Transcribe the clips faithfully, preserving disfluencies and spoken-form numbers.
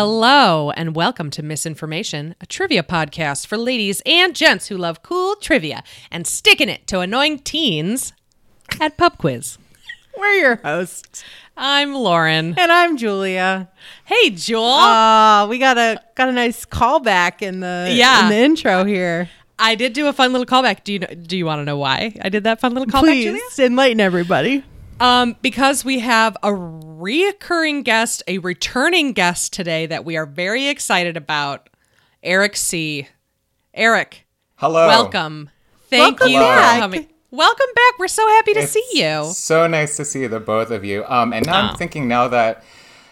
Hello, and welcome to Misinformation, a trivia podcast for ladies and gents who love cool trivia and sticking it to annoying teens at Pub Quiz. We're your hosts. I'm Lauren. And I'm Julia. Hey, Jewel. Uh, we got a got a nice callback in the, yeah. in the intro here. I did do a fun little callback. Do you know, do you want to know why I did that fun little callback, Please, Julia? Please enlighten everybody. Um, because we have a reoccurring guest, a returning guest today that we are very excited about, Eric C. Eric. Hello. Welcome. Thank welcome you back. for coming. Welcome back. We're so happy to it's see you. So nice to see the both of you. Um, and now oh. I'm thinking now that,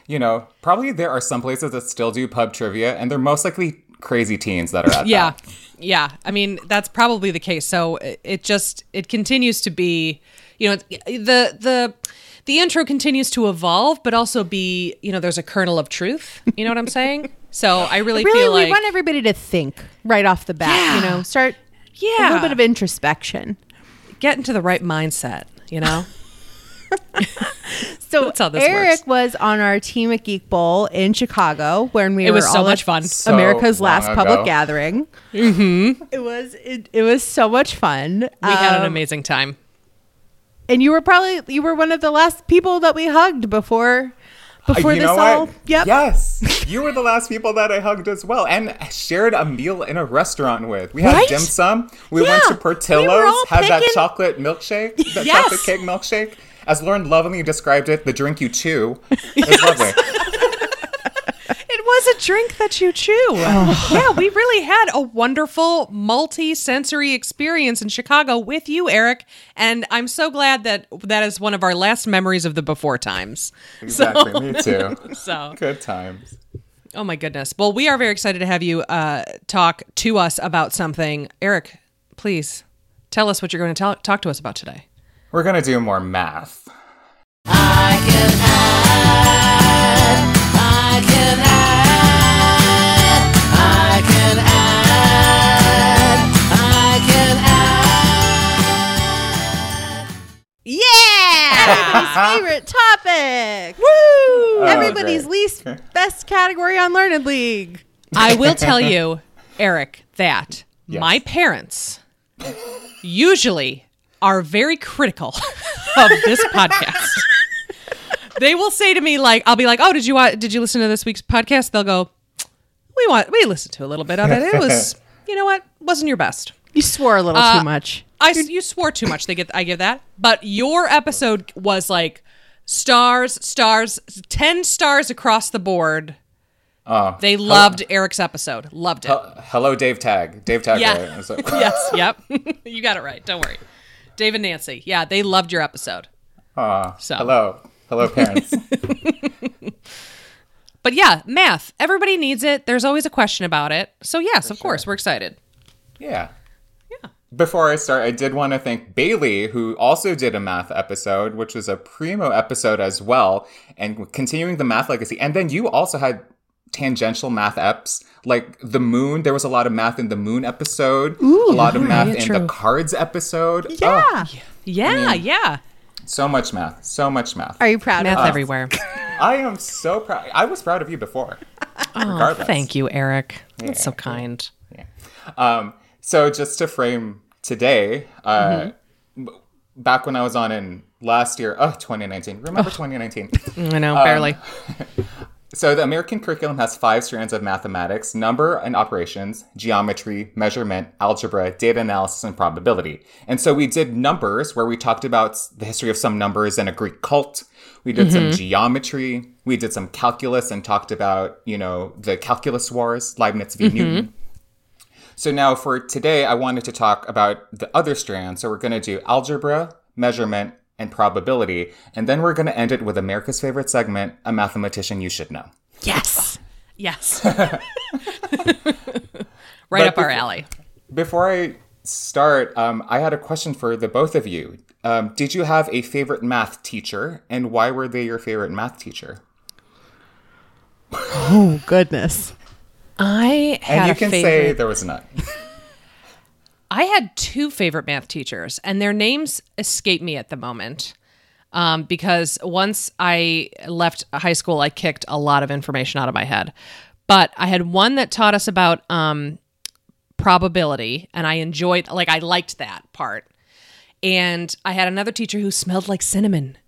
you know, probably there are some places that still do pub trivia, and they're most likely crazy teens that are at yeah. that. Yeah. I mean, that's probably the case. So it just, it continues to be, you know, the the the intro continues to evolve, but also be, you know, there's a kernel of truth. You know what I'm saying? So I really, really feel like... we want everybody to think right off the bat, yeah. you know, start yeah. a little bit of introspection. Get into the right mindset, you know? So that's how this Eric works. was on our team at Geek Bowl in Chicago when we it were was so all much fun. America's so last public gathering. Mm-hmm. It was it, it was so much fun. We um, had an amazing time. And you were probably you were one of the last people that we hugged before before uh, you this know all. What? Yep. Yes, you were the last people that I hugged as well, and shared a meal in a restaurant with. We had right? dim sum. We yeah. went to Portillo's. We had picking... that chocolate milkshake, that yes. chocolate cake milkshake. As Lauren lovingly described it, the drink you chew. It was lovely. It was a drink that you chew. Oh. Yeah, we really had a wonderful multi-sensory experience in Chicago with you, Eric. And I'm so glad that that is one of our last memories of the before times. Exactly, so, me too. So good times. Oh, my goodness. Well, we are very excited to have you uh, talk to us about something. Eric, please tell us what you're going to t- talk to us about today. We're going to do more math. I can add, I can add, I can add, I can add. Yeah! Everybody's favorite topic! Woo! Oh, Everybody's great. least best category on Learned League. I will tell you, Eric, that yes. my parents usually... are very critical of this podcast. They will say to me, like, I'll be like, oh, did you watch, did you listen to this week's podcast? They'll go, we want we listened to a little bit of it. It was, you know what, wasn't your best. You swore a little uh, too much. I you swore too much. They get I give that, but your episode was like stars, stars, ten stars across the board. Uh, they loved hello. Eric's episode. Loved it. Uh, hello, Dave Tag. Dave Tag. Yeah. Right? Like, yes. Yep. You got it right. Don't worry. Dave and Nancy. Yeah, they loved your episode. Aw, so. hello. Hello, parents. But yeah, math. Everybody needs it. There's always a question about it. So yes, For of sure. course, we're excited. Yeah. Yeah. Before I start, I did want to thank Bailey, who also did a math episode, which was a primo episode as well, and continuing the math legacy. And then you also had tangential math eps. Like the moon, there was a lot of math in the moon episode, Ooh, a lot of math yeah, in true. the cards episode. Yeah. Oh. Yeah, I mean, yeah. So much math. So much math. Are you proud math of Math everywhere. I am so proud. I was proud of you before. Oh, thank you, Eric. Yeah. That's so kind. Yeah. Um, so just to frame today, uh, mm-hmm. back when I was on in last year, oh, twenty nineteen. Remember oh. twenty nineteen? I know, barely. Um, So the American curriculum has five strands of mathematics: number and operations, geometry, measurement, algebra, data analysis, and probability. And so we did numbers, where we talked about the history of some numbers and a Greek cult. We did mm-hmm. some geometry. We did some calculus and talked about, you know, the calculus wars, Leibniz v. Mm-hmm. Newton. So now for today, I wanted to talk about the other strand. So we're going to do algebra, measurement, and probability, and then we're going to end it with America's favorite segment, A Mathematician You Should Know. Yes. Yes. right but up our be- alley. Before I start, um, I had a question for the both of you. Um, did you have a favorite math teacher, and why were they your favorite math teacher? Oh, goodness. I had And you can favorite- say there was none. I had two favorite math teachers, and their names escape me at the moment. um, because once I left high school, I kicked a lot of information out of my head. But I had one that taught us about um, probability, and I enjoyed, like, I liked that part. And I had another teacher who smelled like cinnamon,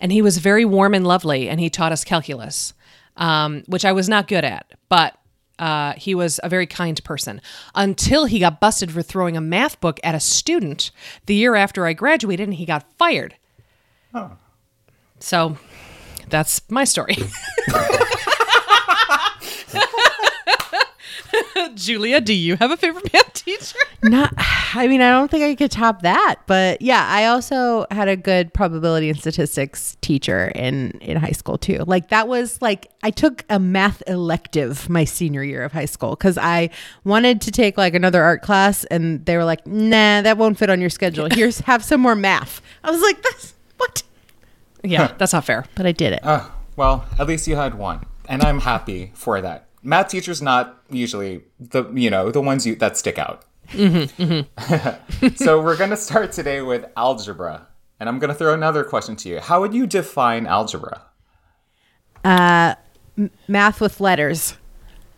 and he was very warm and lovely, and he taught us calculus, um, which I was not good at, but uh, he was a very kind person until he got busted for throwing a math book at a student the year after I graduated, and he got fired. Oh. So that's my story. Julia, do you have a favorite math teacher? Not, I mean, I don't think I could top that. But yeah, I also had a good probability and statistics teacher in, in high school too. Like that was like, I took a math elective my senior year of high school because I wanted to take like another art class and they were like, nah, that won't fit on your schedule. Here's, have some more math. I was like, that's, what? Yeah, huh. That's not fair. But I did it. Uh, well, at least you had one. And I'm happy for that. Math teachers not usually the, you know, the ones you that stick out. Mm-hmm, mm-hmm. So we're going to start today with algebra. And I'm going to throw another question to you. How would you define algebra? Uh, m- math with letters.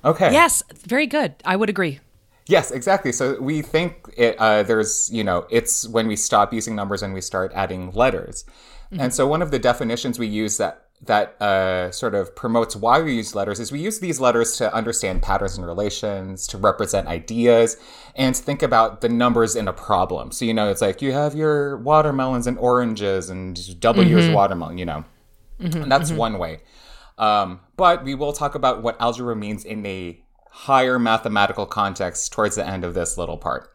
Okay. Yes. Very good. I would agree. Yes, exactly. So we think it, uh, there's, you know, it's when we stop using numbers and we start adding letters. Mm-hmm. And so one of the definitions we use that that uh, sort of promotes why we use letters is we use these letters to understand patterns and relations, to represent ideas, and to think about the numbers in a problem. So, you know, it's like you have your watermelons and oranges and W is mm-hmm. watermelon, you know. Mm-hmm, and that's mm-hmm. one way. Um, but we will talk about what algebra means in a higher mathematical context towards the end of this little part.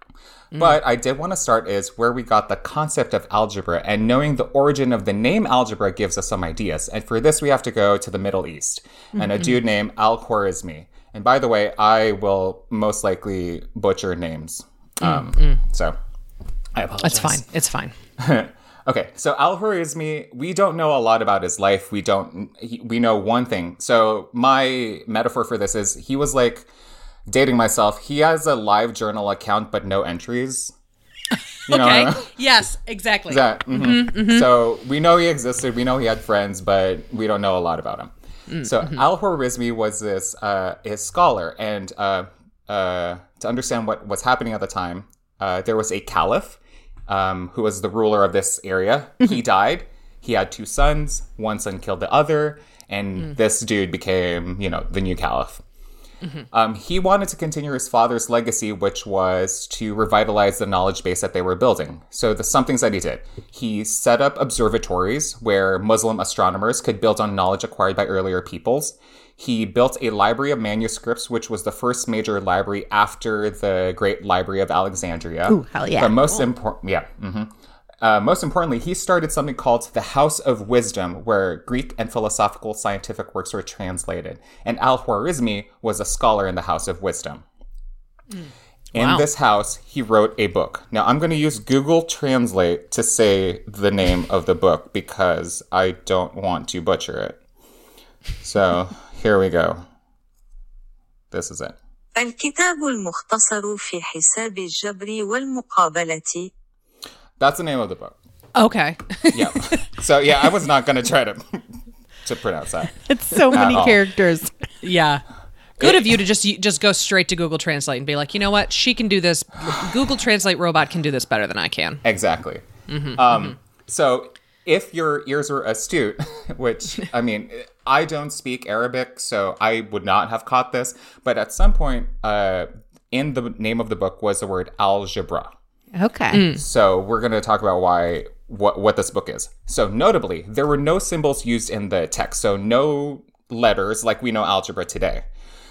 Mm. But I did want to start is where we got the concept of algebra, and knowing the origin of the name algebra gives us some ideas. And for this, we have to go to the Middle East mm-hmm. and a dude named Al-Khwarizmi. And by the way, I will most likely butcher names. Mm. Um, mm. So I apologize. It's fine. It's fine. Okay. So Al-Khwarizmi, we don't know a lot about his life. We don't, we know one thing. So my metaphor for this is he was like, dating myself, he has a live journal account but no entries. You know? Okay. Yes, exactly. That, mm-hmm. Mm-hmm, mm-hmm. So we know he existed, we know he had friends, but we don't know a lot about him. Mm-hmm. So Al-Khwarizmi was this uh, his scholar, and uh, uh, to understand what was happening at the time, uh, there was a caliph um, who was the ruler of this area. He died. He had two sons. One son killed the other, and mm. this dude became, you know, the new caliph. Mm-hmm. Um, he wanted to continue his father's legacy, which was to revitalize the knowledge base that they were building. So the, some things that he did. He set up observatories where Muslim astronomers could build on knowledge acquired by earlier peoples. He built a library of manuscripts, which was the first major library after the Great Library of Alexandria. Ooh, hell yeah. But most cool. important, yeah. Mm-hmm. Uh, most importantly, he started something called the House of Wisdom, where Greek and philosophical scientific works were translated. And Al-Khwarizmi was a scholar in the House of Wisdom. Mm. In wow. this house, he wrote a book. Now, I'm going to use Google Translate to say the name of the book because I don't want to butcher it. So here we go. This is it. الكتاب المختصر في حساب الجبر والمقابلة. That's the name of the book. Okay. Yeah. So, yeah, I was not going to try to to pronounce that. It's so many all. characters. Yeah. Good it, of you to just just go straight to Google Translate and be like, you know what? She can do this. Google Translate robot can do this better than I can. Exactly. Mm-hmm, um, mm-hmm. So if your ears were astute, which, I mean, I don't speak Arabic, so I would not have caught this. But at some point uh, in the name of the book was the word algebra. Okay. Mm. So we're going to talk about why what what this book is. So notably, there were no symbols used in the text, so no letters like we know algebra today.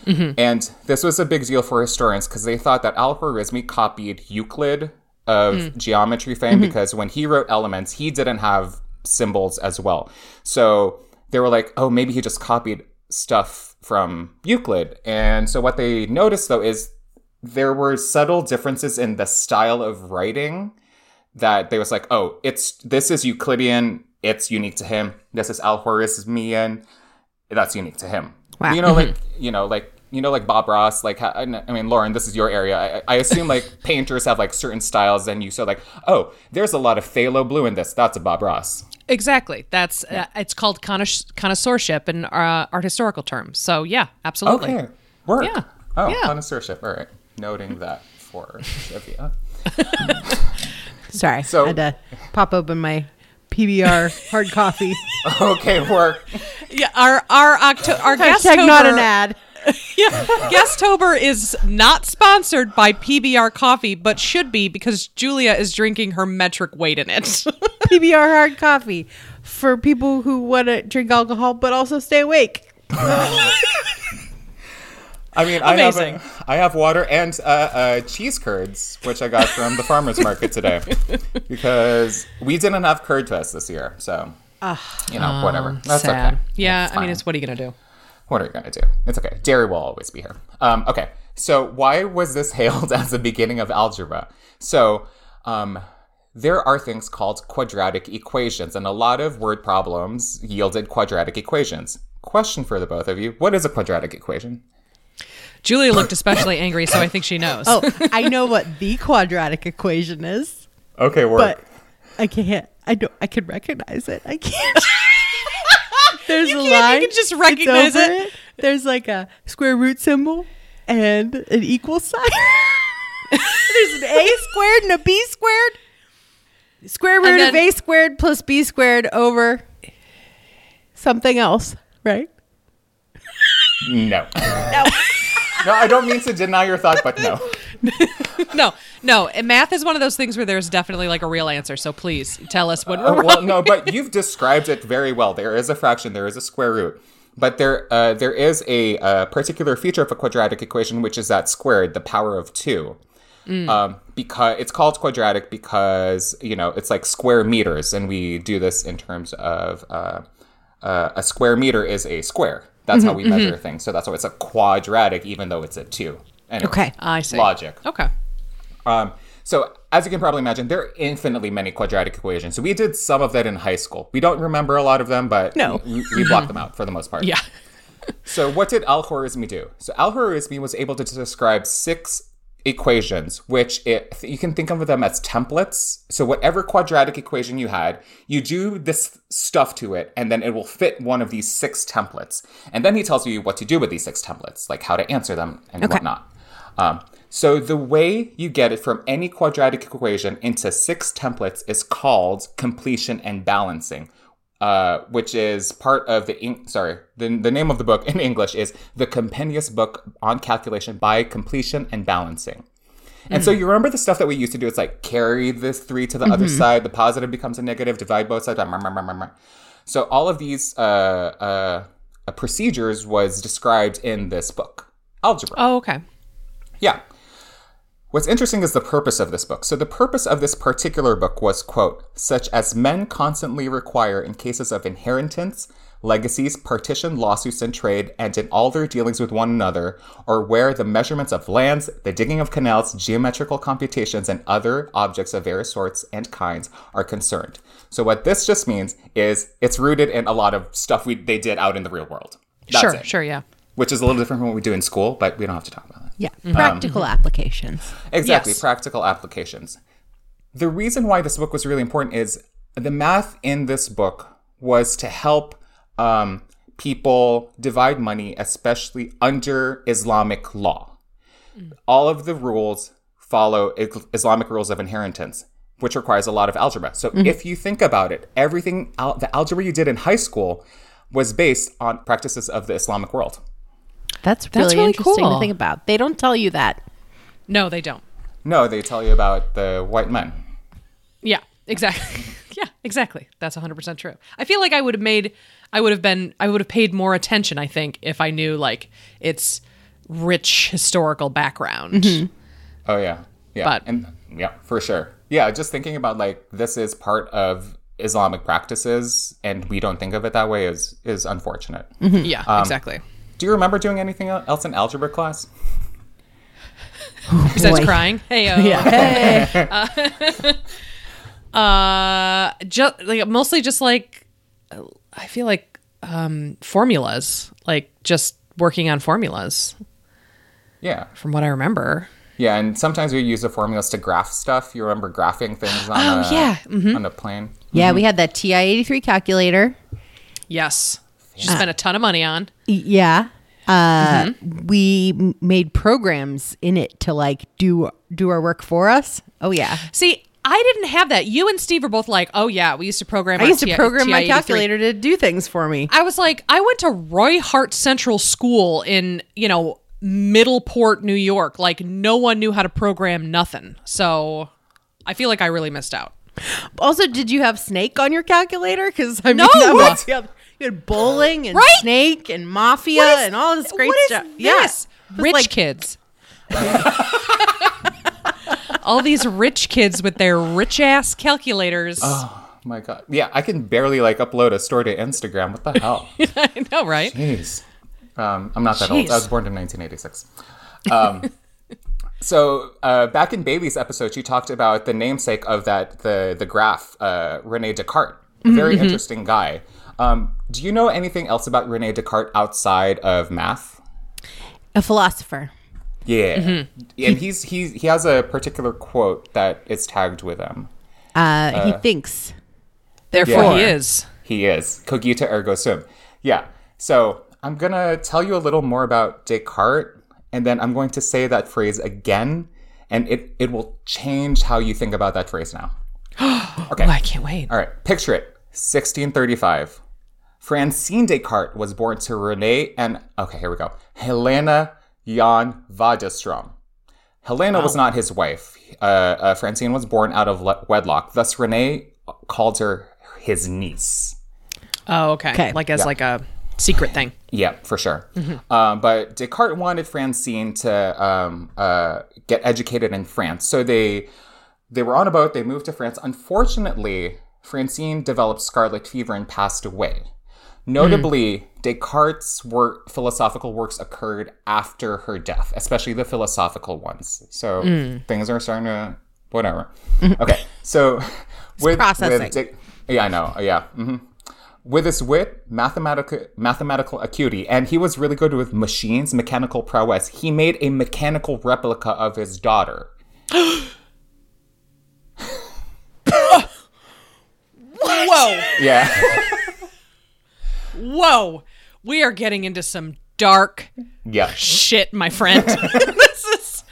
Mm-hmm. And this was a big deal for historians because they thought that Al-Khwarizmi copied Euclid of mm. geometry fame mm-hmm. because when he wrote Elements, he didn't have symbols as well. So they were like, oh, maybe he just copied stuff from Euclid. And so what they noticed, though, is there were subtle differences in the style of writing that they was like, oh, it's this is Euclidean. It's unique to him. This is Al-Khwarizmian. That's unique to him. Wow. You know, mm-hmm. like, you know, like, you know, like Bob Ross, like, I mean, Lauren, this is your area. I, I assume like painters have like certain styles and you so like, oh, there's a lot of phthalo blue in this. That's a Bob Ross. Exactly. That's yeah. uh, it's called connoisseurship in uh, art historical terms. So yeah, absolutely. Okay. Work. Yeah. Oh, yeah. Connoisseurship. All right. Noting that for Sophia. Sorry, so, I had to pop open my P B R hard coffee. Okay, work. Yeah, our our Octo- our Guestober, not an ad. Yeah, Guestober is not sponsored by P B R coffee, but should be because Julia is drinking her metric weight in it. P B R hard coffee for people who want to drink alcohol but also stay awake. I mean, I have, a, I have water and uh, uh, cheese curds, which I got from the farmer's market today because we didn't have curd fest this year. So, uh, you know, oh, whatever. That's sad. Okay. Yeah. I mean, it's what are you going to do? What are you going to do? It's okay. Dairy will always be here. Um, okay. So why was this hailed as the beginning of algebra? So um, there are things called quadratic equations, and a lot of word problems yielded quadratic equations. Question for the both of you. What is a quadratic equation? Julia looked especially angry, so I think she knows. Oh, I know what the quadratic equation is. Okay, work. But I can't. I don't. I can recognize it. I can't. There's you a can't, line. You can just recognize it. it. There's like a square root symbol and an equal sign. There's an A squared and a B squared. Square root then, of A squared plus B squared over something else, right? No. No. No, I don't mean to deny your thought, but no. no, no. And math is one of those things where there's definitely like a real answer. So please tell us when we're uh, wrong. Well, no, but you've described it very well. There is a fraction. There is a square root. But there uh, there is a uh, particular feature of a quadratic equation, which is that squared, the power of two. Mm. Um, because it's called quadratic because, you know, it's like square meters. And we do this in terms of uh, uh, a square meter is a square. That's mm-hmm, how we mm-hmm. measure things. So that's why it's a quadratic, even though it's a two. Anyway, okay, I see. Logic. Okay. Um, so as you can probably imagine, there are infinitely many quadratic equations. So we did some of that in high school. We don't remember a lot of them, but no. we, we blocked them out for the most part. Yeah. So what did Al-Khwarizmi do? So Al-Khwarizmi was able to describe six equations, which it, you can think of them as templates. So whatever quadratic equation you had, you do this stuff to it, and then it will fit one of these six templates. And then he tells you what to do with these six templates, like how to answer them and okay. whatnot. Um, so the way you get it from any quadratic equation into six templates is called completion and balancing, uh, which is part of the, in- sorry, the, the name of the book in English is The Compendious Book on Calculation by Completion and Balancing. And mm-hmm. so you remember the stuff that we used to do. It's like carry this three to the mm-hmm. other side. The positive becomes a negative. Divide both sides. So all of these uh, uh, procedures was described in this book, Algebra. Oh, okay. Yeah. What's interesting is the purpose of this book. So the purpose of this particular book was, quote, such as men constantly require in cases of inheritance, legacies, partition, lawsuits, and trade, and in all their dealings with one another, or where the measurements of lands, the digging of canals, geometrical computations, and other objects of various sorts and kinds are concerned. So what this just means is it's rooted in a lot of stuff we they did out in the real world. That's sure, it. sure, yeah. Which is a little different from what we do in school, but we don't have to talk about that. Yeah, mm-hmm. practical um, applications. Exactly, yes. practical applications. The reason why this book was really important is the math in this book was to help um, people divide money, especially under Islamic law. Mm. All of the rules follow Islamic rules of inheritance, which requires a lot of algebra. So mm-hmm. if you think about it, everything, al- the algebra you did in high school was based on practices of the Islamic world. That's really, That's really interesting cool. to think about. They don't tell you that. No, they don't. No, they tell you about the white men. Yeah, exactly. Yeah, exactly. That's one hundred percent true. I feel like I would have made, I would have been, I would have paid more attention, I think, if I knew like its rich historical background. Mm-hmm. Oh, yeah. Yeah. But, and, yeah, for sure. Yeah, just thinking about like this is part of Islamic practices and we don't think of it that way is, is unfortunate. Mm-hmm. Yeah, um, exactly. Do you remember doing anything else in algebra class? Oh, besides boy. crying? Hey-o. Yeah. Hey. Uh, uh, just, like, mostly just like, I feel like um, formulas, like just working on formulas. Yeah. From what I remember. Yeah, and sometimes we use the formulas to graph stuff. You remember graphing things on, oh, a, yeah. mm-hmm. on a plane? Yeah, mm-hmm. we had that T I eighty-three calculator. Yes. She uh, spent a ton of money on. Yeah. Uh, mm-hmm. We made programs in it to like do do our work for us. Oh, yeah. See, I didn't have that. You and Steve are both like, oh, yeah, we used to program. I used to program my calculator to do things for me. I was like, I went to Roy Hart Central School in, you know, Middleport, New York. Like, no one knew how to program nothing. So I feel like I really missed out. Also, did you have Snake on your calculator? Because I mean, no, that was the other. You had bowling and right? Snake and Mafia is, and all this great stuff. Yes, yeah. Rich like, kids. All these rich kids with their rich ass calculators. Oh my god! Yeah, I can barely like upload a story to Instagram. What the hell? I know, right? Jeez, um, I'm not that Jeez. old. I was born in nineteen eighty-six. Um, so uh, back in Baby's episode, you talked about the namesake of that the the graph, uh, Rene Descartes. A very mm-hmm. interesting guy. Um, do you know anything else about Rene Descartes outside of math? A philosopher. Yeah. Mm-hmm. And he's, he's he has a particular quote that is tagged with him. Uh, uh, he thinks. Therefore yeah. he is. He is. Cogito ergo sum. Yeah. So I'm going to tell you a little more about Descartes, and then I'm going to say that phrase again, and it, it will change how you think about that phrase now. Okay. Oh, I can't wait. All right. Picture it. sixteen thirty-five. Francine Descartes was born to René and, okay, here we go, Helena Jan Wagerstroom. Helena wow. was not his wife. Uh, uh, Francine was born out of le- wedlock. Thus, René called her his niece. Oh, okay. okay. Like as yeah. like a secret thing. Yeah, for sure. Mm-hmm. Um, but Descartes wanted Francine to um, uh, get educated in France. So they they were on a boat. They moved to France. Unfortunately, Francine developed scarlet fever and passed away. Notably, mm. Descartes' work, philosophical works occurred after her death, especially the philosophical ones. So mm. things are starting to, whatever. Okay, so with, with De, yeah, I know, yeah, mm-hmm. with his wit, mathematical mathematical acuity, and he was really good with machines, mechanical prowess. He made a mechanical replica of his daughter. What? Whoa! Yeah. Whoa, we are getting into some dark yeah. shit, my friend. This is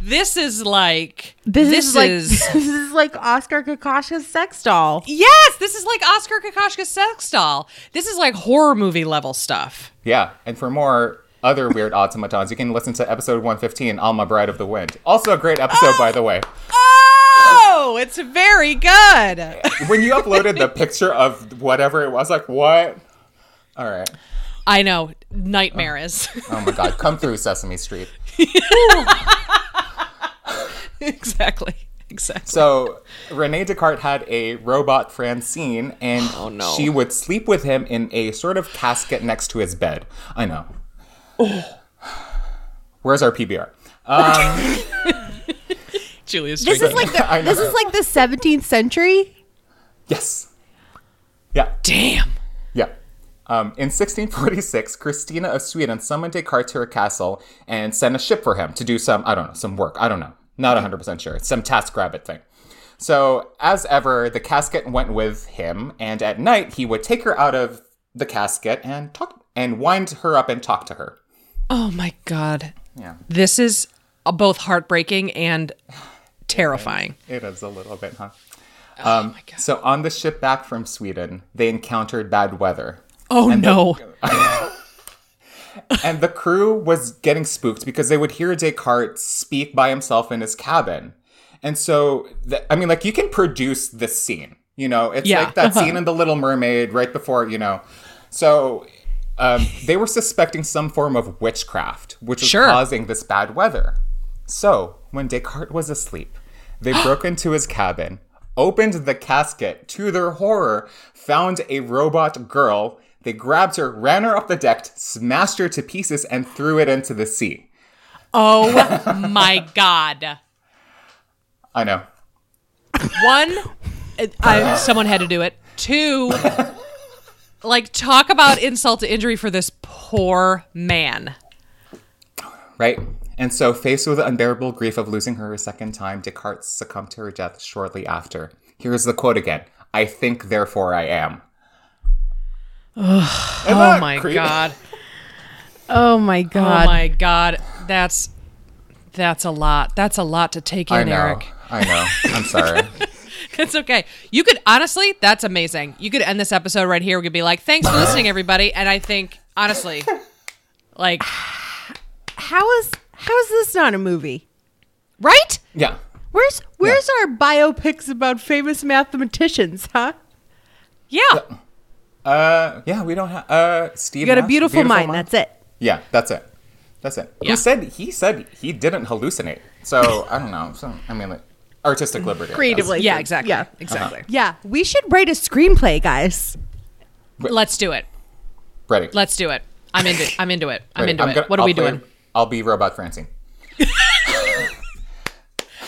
this is like this, this is, is like, this is like Oscar Kokoschka's sex doll. Yes, this is like Oscar Kokoschka's sex doll. This is like horror movie level stuff. Yeah, and for more other weird automatons, you can listen to episode one fifteen, Alma Bride of the Wind. Also a great episode, oh! by the way. Oh! Oh, it's very good. When you uploaded the picture of whatever it was, like, what? All right. I know. Nightmare is. Oh. oh, my God. Come through Sesame Street. Exactly. Exactly. So Rene Descartes had a robot Francine, and oh, no. she would sleep with him in a sort of casket next to his bed. I know. Oh. Where's our P B R? Um... Julia's this is like the, this is like the seventeenth century. Yes. Yeah. Damn. Yeah. Um, in sixteen forty-six, Christina of Sweden summoned Descartes to her castle and sent a ship for him to do some, I don't know, some work. I don't know. Not one hundred percent sure. It's some TaskRabbit thing. So as ever, the casket went with him, and at night he would take her out of the casket and talk and wind her up and talk to her. Oh my God. Yeah. This is both heartbreaking and terrifying. It is a little bit, huh? Oh, um, my God. So on the ship back from Sweden, they encountered bad weather. Oh, and no. The, and the crew was getting spooked because they would hear Descartes speak by himself in his cabin. And so, the, I mean, like, you can produce this scene. You know, it's yeah. like that uh-huh. scene in The Little Mermaid right before, you know. So um, they were suspecting some form of witchcraft, which was sure. causing this bad weather. So when Descartes was asleep, they broke into his cabin, opened the casket, to their horror, found a robot girl. They grabbed her, ran her up the deck, smashed her to pieces, and threw it into the sea. Oh, my God. I know. One, I, someone had to do it. Two, like, talk about insult to injury for this poor man. Right? And so, faced with the unbearable grief of losing her a second time, Descartes succumbed to her death shortly after. Here's the quote again. I think, therefore I am. Ugh, oh my creepy? God. Oh my God. Oh my God. That's that's a lot. That's a lot to take in, I know, Eric. I know. I'm sorry. It's okay. You could, honestly, that's amazing. You could end this episode right here. We could be like, thanks for listening, everybody. And I think, honestly, like, how is how is this not a movie? Right? Yeah. Where's where's yeah. our biopics about famous mathematicians, huh? Yeah. yeah. Uh, yeah, we don't have, uh, Steve You got Nash, a beautiful, beautiful mind, mind, that's it. Yeah, that's it. That's it. Yeah. He said, he said he didn't hallucinate. So, I don't know. So, I mean, like, artistic liberty. Creatively. Yeah, exactly. Yeah, exactly. Uh-huh. Yeah, we should write a screenplay, guys. Let's do it. Ready. Let's do it. I'm into it. I'm into it. I'm into I'm it. Gonna, what are I'll we play, doing? I'll be Robot Francine.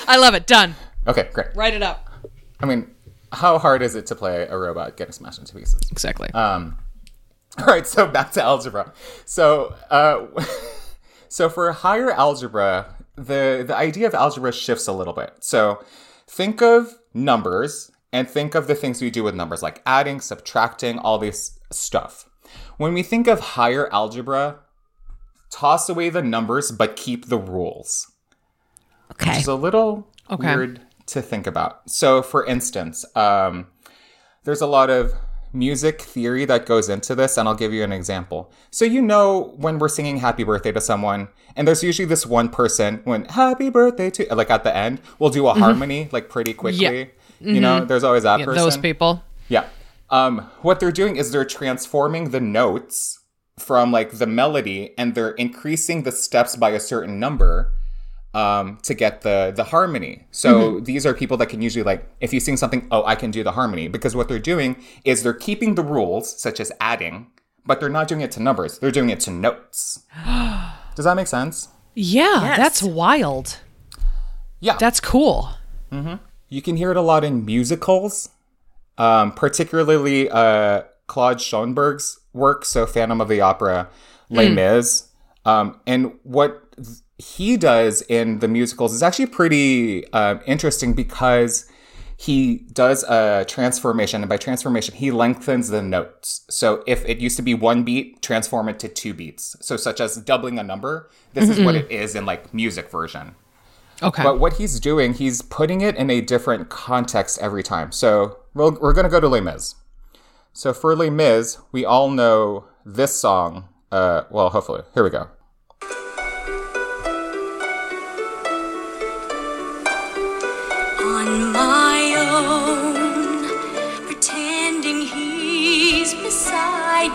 I love it. Done. Okay, great. Write it up. I mean, how hard is it to play a robot getting smashed into pieces? Exactly. Um, all right, so back to algebra. So uh, so for higher algebra, the, the idea of algebra shifts a little bit. So think of numbers and think of the things we do with numbers, like adding, subtracting, all this stuff. When we think of higher algebra, toss away the numbers but keep the rules. Okay. Which is a little okay. weird to think about. So, for instance, um, there's a lot of music theory that goes into this, and I'll give you an example. So, you know, when we're singing happy birthday to someone, and there's usually this one person when happy birthday to, like at the end, we'll do a mm-hmm. harmony, like pretty quickly. Yeah. Mm-hmm. You know, there's always that yeah, person. Those people. Yeah. Um, what they're doing is they're transforming the notes from like the melody, and they're increasing the steps by a certain number. Um, to get the the harmony. So mm-hmm. these are people that can usually, like, if you sing something, oh, I can do the harmony. Because what they're doing is they're keeping the rules, such as adding, but they're not doing it to numbers. They're doing it to notes. Does that make sense? Yeah, yes. That's wild. Yeah. That's cool. Mm-hmm. You can hear it a lot in musicals, um, particularly uh, Claude Schoenberg's work, so Phantom of the Opera, Les mm. Mis. Um, and what... Th- he does in the musicals is actually pretty uh, interesting because he does a transformation, and by transformation he lengthens the notes. So if it used to be one beat, transform it to two beats. So such as doubling a number, this mm-hmm. is what it is in like music version. Okay. But what he's doing, he's putting it in a different context every time. So we'll, we're going to go to Les Mis. So for Les Mis, we all know this song. Uh, well, hopefully. Here we go.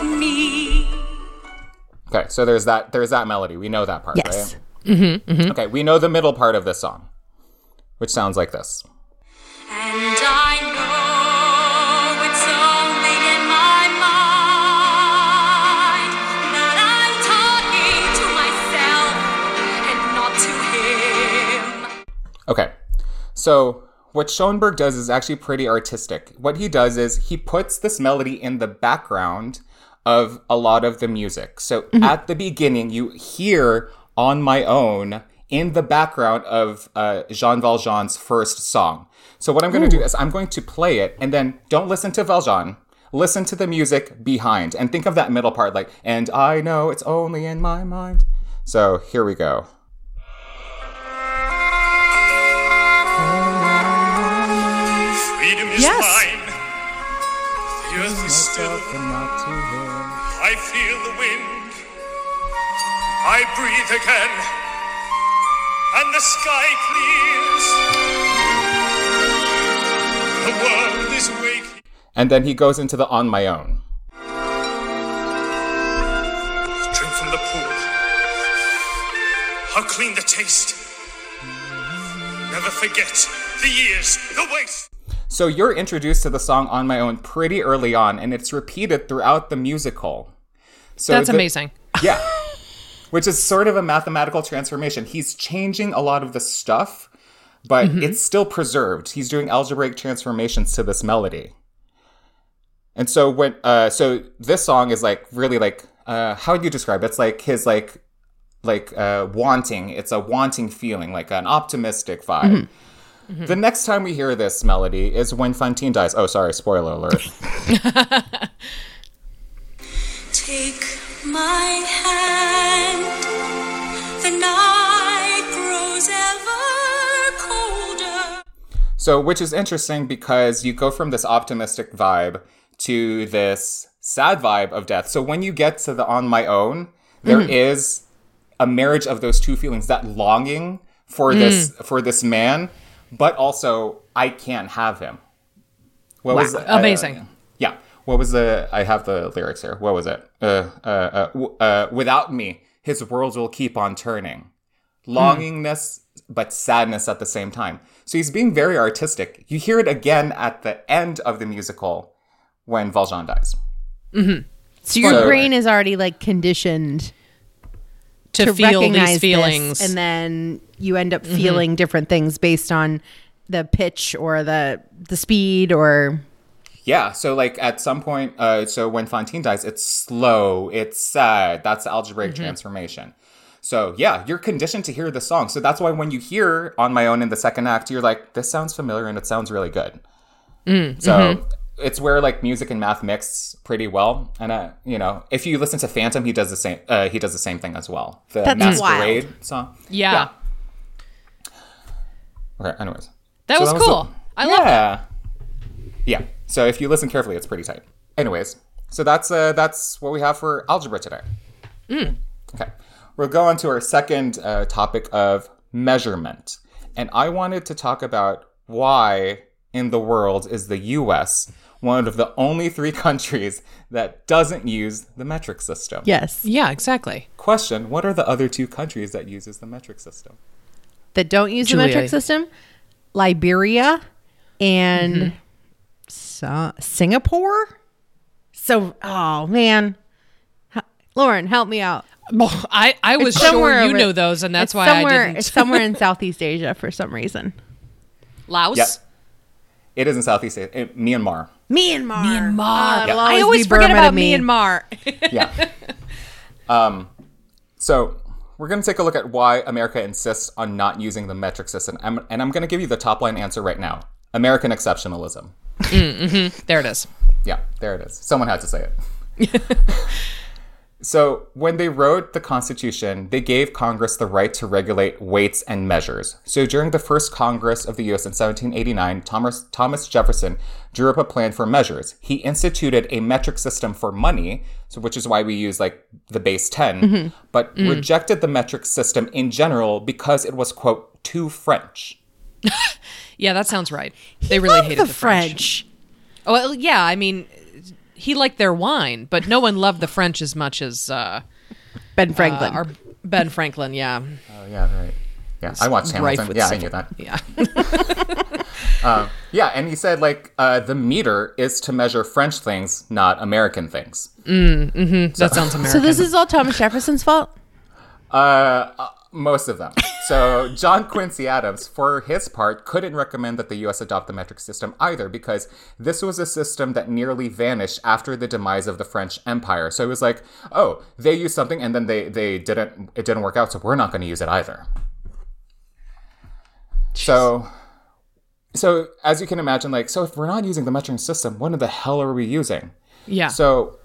Me. Okay, so there's that there's that melody. We know that part, yes. right? Mm-hmm, mm-hmm. Okay, we know the middle part of this song, which sounds like this. And I know it's only in my mind that I'm talking to myself and not to him. Okay, so what Schoenberg does is actually pretty artistic. What he does is he puts this melody in the background of a lot of the music. So mm-hmm. at the beginning, you hear On My Own in the background of uh, Jean Valjean's first song. So what I'm going to do is I'm going to play it, and then don't listen to Valjean. Listen to the music behind, and think of that middle part like, and I know it's only in my mind. So here we go. Yes. Yes, still, I feel the wind, I breathe again, and the sky clears, the world is waking. And then he goes into the On My Own. Drink from the pool, how clean the taste, never forget the years, the waste. So you're introduced to the song On My Own pretty early on, and it's repeated throughout the musical. So That's the, amazing. Yeah. Which is sort of a mathematical transformation. He's changing a lot of the stuff, but mm-hmm. it's still preserved. He's doing algebraic transformations to this melody. And so when, uh, so this song is like really like, uh, how would you describe it? It's like his like, like uh, wanting. It's a wanting feeling, like an optimistic vibe. Mm-hmm. Mm-hmm. The next time we hear this melody is when Fantine dies. Oh, sorry, spoiler alert. Take my hand, the night grows ever colder. So, which is interesting because you go from this optimistic vibe to this sad vibe of death. So when you get to the On My Own, there mm. is a marriage of those two feelings, that longing for mm. this for this man, but also I can't have him. What wow. was the, amazing? I, uh, yeah. What was the? I have the lyrics here. What was it? Uh, uh, uh, w- uh, without me, his world will keep on turning. Longingness, mm. but sadness at the same time. So he's being very artistic. You hear it again at the end of the musical when Valjean dies. Mm-hmm. So your so, brain is already like conditioned to, to feel recognize these feelings, this, and then you end up mm-hmm. feeling different things based on the pitch or the the speed or yeah. So like at some point, uh, so when Fantine dies, it's slow, it's sad. That's the algebraic mm-hmm. transformation. So yeah, you're conditioned to hear the song. So that's why when you hear On My Own in the second act, you're like, this sounds familiar and it sounds really good. Mm-hmm. So. It's where like music and math mix pretty well, and uh, you know, if you listen to Phantom, he does the same. Uh, he does the same thing as well. The That's Masquerade wild. Song, yeah. yeah. Okay. Anyways, that so was that cool. Was the, I love yeah. it. Yeah. So if you listen carefully, it's pretty tight. Anyways, so that's uh, that's what we have for algebra today. Mm. Okay, we'll go on to our second uh, topic of measurement, and I wanted to talk about why in the world is the U S one of the only three countries that doesn't use the metric system. Yes. Yeah, exactly. Question, what are the other two countries that uses the metric system? That don't use Julia. the metric system? Liberia and mm-hmm. Sa- Singapore? So, oh, man. H- Lauren, help me out. Oh, I, I was sure you over, know those, and that's why I didn't. It's somewhere in Southeast Asia for some reason. Laos? Yep. It is in Southeast Asia. It, Myanmar. Myanmar. Myanmar. Uh, yeah. always I always forget about me. Myanmar. yeah. Um, so we're going to take a look at why America insists on not using the metric system. I'm, and I'm going to give you the top line answer right now. American exceptionalism. mm-hmm. There it is. Yeah, there it is. Someone had to say it. So when they wrote the Constitution, they gave Congress the right to regulate weights and measures. So during the first Congress of the U S in seventeen eighty-nine, Thomas, Thomas Jefferson drew up a plan for measures. He instituted a metric system for money, so which is why we use like the base ten, mm-hmm. but mm. rejected the metric system in general because it was, quote, too French. yeah, that sounds right. They he really hated the, the French. French. Oh, well, yeah, I mean... He liked their wine, but no one loved the French as much as uh, Ben Franklin. Uh, our Ben Franklin, yeah. Oh, yeah, right. Yeah, I watched Hamilton. Yeah, civil. I knew that. Yeah. uh, yeah, and he said, like, uh, the meter is to measure French things, not American things. Mm, mm-hmm. So, that sounds American. So this is all Thomas Jefferson's fault? Uh, uh, most of them. So John Quincy Adams, for his part, couldn't recommend that the U S adopt the metric system either because this was a system that nearly vanished after the demise of the French Empire. So it was like, oh, they used something and then they, they didn't, it didn't work out, so we're not going to use it either. Jeez. So so as you can imagine, like, so if we're not using the metric system, what in the hell are we using? Yeah. So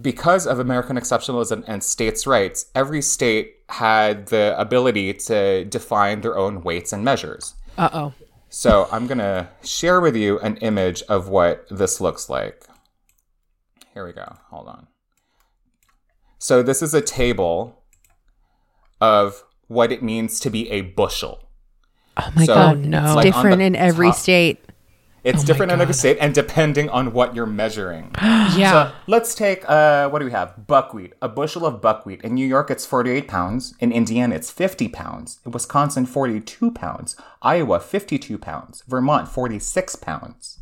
because of American exceptionalism and states' rights, every state had the ability to define their own weights and measures. Uh-oh. So I'm going to share with you an image of what this looks like. Here we go. Hold on. So this is a table of what it means to be a bushel. Oh, my so God. No. It's like different in every top. state. It's oh different in every state and depending on what you're measuring. yeah. So let's take, uh, what do we have? Buckwheat. A bushel of buckwheat. In New York, it's forty-eight pounds. In Indiana, it's fifty pounds. In Wisconsin, forty-two pounds. Iowa, fifty-two pounds. Vermont, forty-six pounds.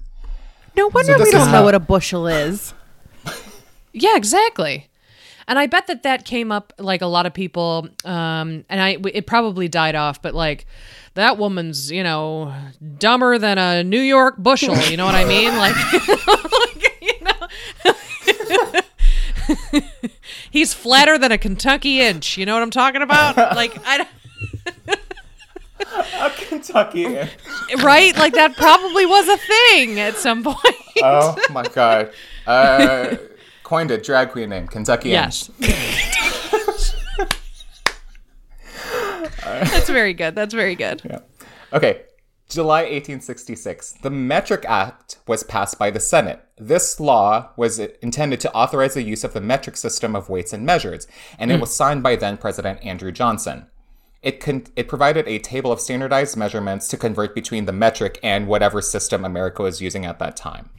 No wonder so we don't know how... what a bushel is. yeah, exactly. And I bet that that came up, like, a lot of people, um, and I it probably died off, but, like, that woman's, you know, dumber than a New York bushel, you know what I mean? Like, you know, he's flatter than a Kentucky inch, you know what I'm talking about? Like, I don't... A Kentuckian. Right? Like, that probably was a thing at some point. Oh, my God. Uh, coined a drag queen name, Kentuckians. Yes. That's very good. That's very good. Yeah. Okay. July eighteen sixty-six, the Metric Act was passed by the Senate. This law was intended to authorize the use of the metric system of weights and measures, and it mm. was signed by then-President Andrew Johnson. It con- it provided a table of standardized measurements to convert between the metric and whatever system America was using at that time.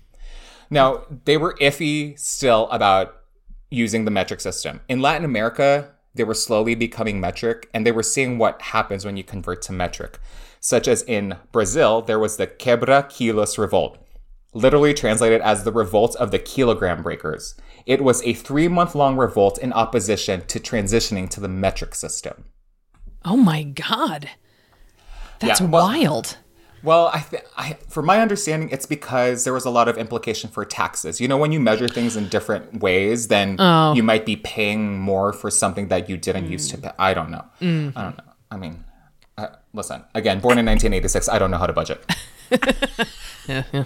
Now, they were iffy still about using the metric system. In Latin America, they were slowly becoming metric, and they were seeing what happens when you convert to metric. Such as in Brazil, there was the Quebra-Quilos Revolt, literally translated as the Revolt of the Kilogram Breakers. It was a three-month-long revolt in opposition to transitioning to the metric system. Oh my God. That's yeah, well, wild. Well, I, th- I, from my understanding, it's because there was a lot of implication for taxes. You know, when you measure things in different ways, then oh. you might be paying more for something that you didn't mm. use to pay. I don't know. Mm. I don't know. I mean... Uh, listen, again, born in nineteen eighty-six, I don't know how to budget. yeah, yeah.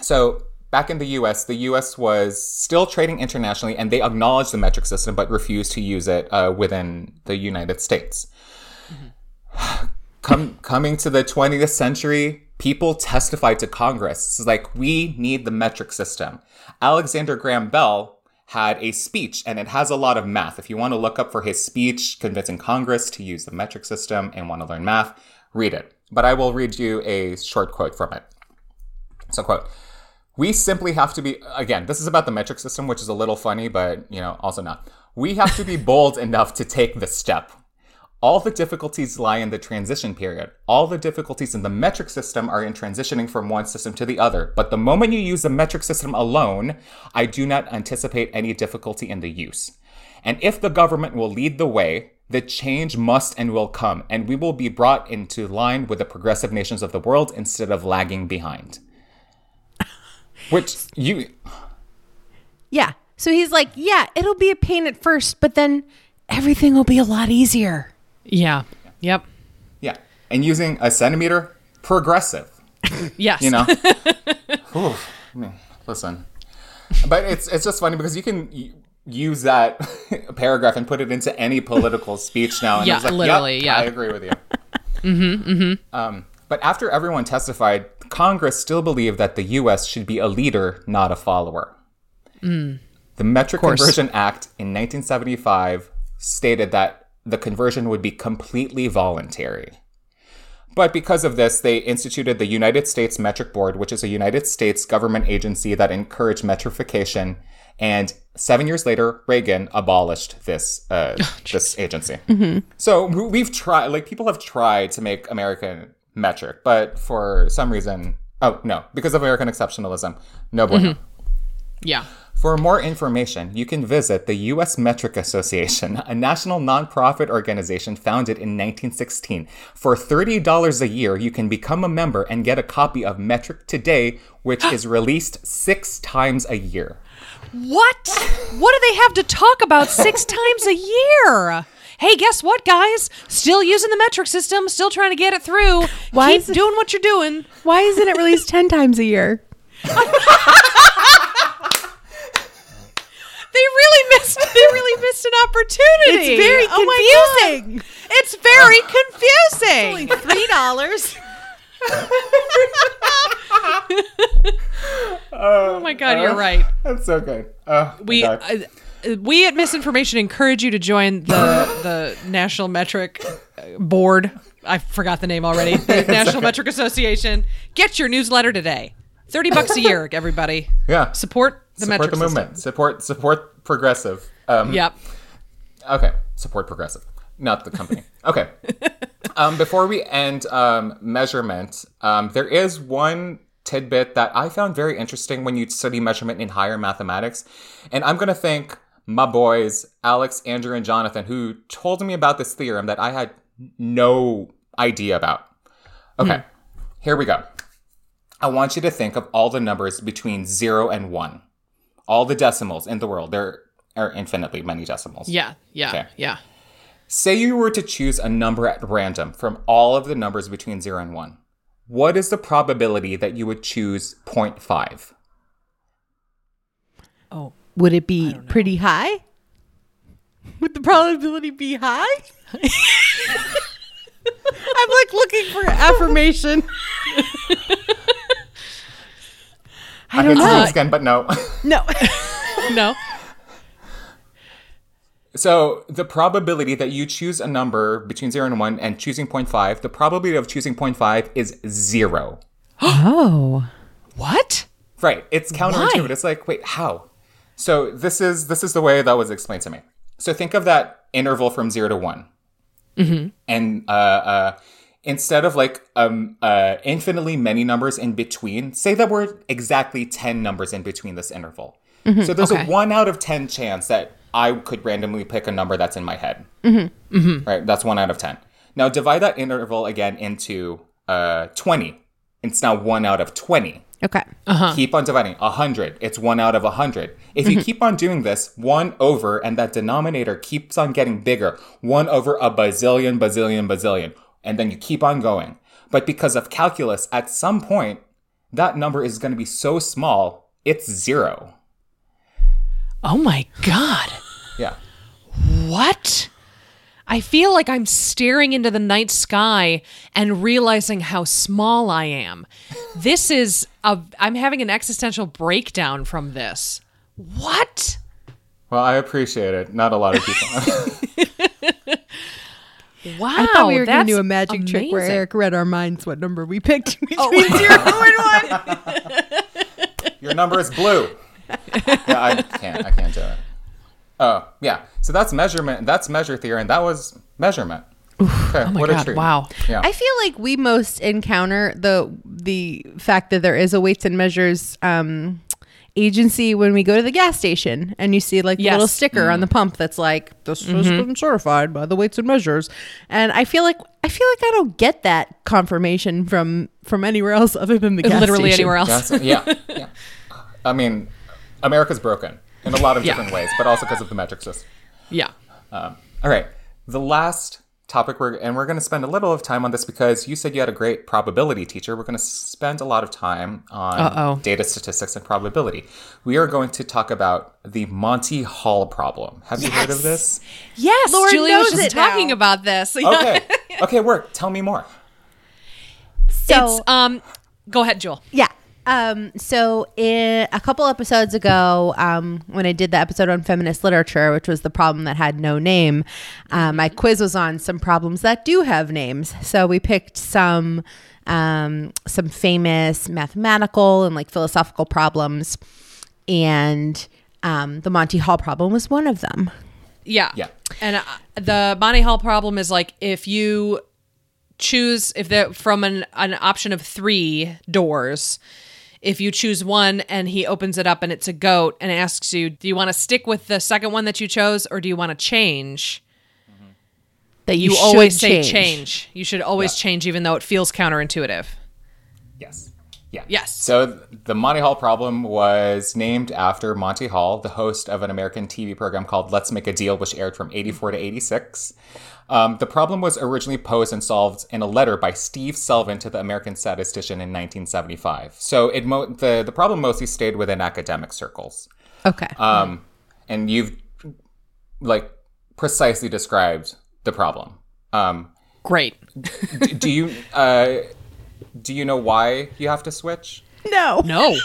So back in the U S, the U S was still trading internationally, and they acknowledged the metric system but refused to use it uh, within the United States. Mm-hmm. Come, coming to the twentieth century, people testified to Congress. It's like, we need the metric system. Alexander Graham Bell had a speech, and it has a lot of math. If you want to look up for his speech convincing Congress to use the metric system and want to learn math, read it. But I will read you a short quote from it. So, quote, "We simply have to be," again, this is about the metric system, which is a little funny, but, you know, also not. "We have to be bold enough to take this step. All the difficulties lie in the transition period. All the difficulties in the metric system are in transitioning from one system to the other. But the moment you use the metric system alone, I do not anticipate any difficulty in the use. And if the government will lead the way, the change must and will come, and we will be brought into line with the progressive nations of the world instead of lagging behind." Which you... Yeah. So he's like, yeah, it'll be a pain at first, but then everything will be a lot easier. Yeah. Yep. Yeah. And using a centimeter, progressive. Yes. You know? Ooh, I mean, listen. But it's it's just funny because you can use that paragraph and put it into any political speech now. And yeah, it's like, literally. Yep, yeah. I agree with you. Mm-hmm. Mm-hmm. Um, but after everyone testified, Congress still believed that the U S should be a leader, not a follower. Mm. The Metric Conversion Act in nineteen seventy-five stated that the conversion would be completely voluntary. But because of this, they instituted the United States Metric Board, which is a United States government agency that encouraged metrification. And seven years later, Reagan abolished this uh, oh, this agency. Mm-hmm. So we've tried, like, people have tried to make American metric, but for some reason, oh, no, because of American exceptionalism, no bueno. Mm-hmm. Yeah. For more information, you can visit the U S Metric Association, a national nonprofit organization founded in nineteen sixteen. For thirty dollars a year, you can become a member and get a copy of Metric Today, which is released six times a year. What? What do they have to talk about six times a year? Hey, guess what, guys? Still using the metric system, still trying to get it through. Why Keep it, doing what you're doing. Why isn't it released ten times a year? They really missed they really missed an opportunity. It's very confusing. Oh, it's very confusing. It's only three dollars. uh, oh my God, uh, you're right. That's okay. Uh, we uh, we at Misinformation encourage you to join the the National Metric Board. I forgot the name already. The National okay. Metric Association. Get your newsletter today. thirty bucks a year, everybody. Yeah. Support the support metric the movement. System. Support support progressive. Um, yep. Okay. Support progressive. Not the company. Okay. um, before we end um, measurement, um, there is one tidbit that I found very interesting when you study measurement in higher mathematics. And I'm going to thank my boys, Alex, Andrew, and Jonathan, who told me about this theorem that I had no idea about. Okay. Hmm. Here we go. I want you to think of all the numbers between zero and one. All the decimals in the world. There are infinitely many decimals. Yeah, yeah, okay. yeah. Say you were to choose a number at random from all of the numbers between zero and one. What is the probability that you would choose zero point five? Oh, would it be pretty high? Would the probability be high? I'm like looking for affirmation. I don't know. Again, but no. No. No. So the probability that you choose a number between zero and one and choosing zero point five, the probability of choosing zero point five is zero. Oh. What? Right. It's counterintuitive. Why? It's like, wait, how? So this is this is the way that was explained to me. So think of that interval from zero to one. Mm-hmm. And uh, uh, instead of like um, uh, infinitely many numbers in between, say that we're exactly ten numbers in between this interval. Mm-hmm. So there's okay. a one out of ten chance that I could randomly pick a number that's in my head. Mm-hmm. Mm-hmm. Right? That's one out of ten. Now divide that interval again into uh, twenty. It's now one out of twenty. Okay. Uh-huh. Keep on dividing. one hundred. It's one out of one hundred. If mm-hmm. you keep on doing this, one over, and that denominator keeps on getting bigger. one over a bazillion, bazillion, bazillion. And then you keep on going. But because of calculus, at some point, that number is going to be so small, it's zero. Oh my God. Yeah. What? I feel like I'm staring into the night sky and realizing how small I am. This is, a, I'm having an existential breakdown from this. What? Well, I appreciate it. Not a lot of people. Wow. I thought we were going to do a magic amazing. trick where Eric read our minds what number we picked between oh. zero and one. Your number is blue. Yeah, I can't. I can't do it. Oh, yeah. So that's measurement. That's measure theory. And that was measurement. Oof, okay. Oh my what God. A treat. Wow. Yeah. I feel like we most encounter the the fact that there is a weights and measures um, agency when we go to the gas station and you see like the yes. little sticker mm. on the pump that's like, this mm-hmm. has been certified by the weights and measures. And I feel like I feel like I don't get that confirmation from from anywhere else other than the gas Literally station. Literally anywhere else. Gas, yeah, yeah. I mean, America's broken. In a lot of yeah. different ways, but also because of the metric system. Yeah. Um, all right. The last topic, we're, and we're going to spend a little of time on this because you said you had a great probability teacher. We're going to spend a lot of time on Uh-oh. data statistics and probability. We are going to talk about the Monty Hall problem. Have you yes. heard of this? Yes. Lord Julie knows was just it talking now. About this. Okay. Okay, work. Tell me more. So, it's, um, go ahead, Jewel. Yeah. Um, so in a couple episodes ago, um, when I did the episode on feminist literature, which was the problem that had no name, um, my quiz was on some problems that do have names. So we picked some, um, some famous mathematical and like philosophical problems, and, um, the Monty Hall problem was one of them. Yeah. Yeah. And uh, the Monty Hall problem is like, if you choose, if they're from an, an option of three doors, if you choose one and he opens it up and it's a goat and asks you, do you want to stick with the second one that you chose or do you want to change? Mm-hmm. That you, you always change. say change. You should always yeah. change even though it feels counterintuitive. Yes. Yeah. Yes. So the Monty Hall problem was named after Monty Hall, the host of an American T V program called Let's Make a Deal, which aired from eighty-four to eighty-six. Um, the problem was originally posed and solved in a letter by Steve Selvin to the American statistician in nineteen seventy-five. So it mo- the, the problem mostly stayed within academic circles. Okay. Um, and you've, like, precisely described the problem. Um, Great. d- do you uh, do you know why you have to switch? No. No.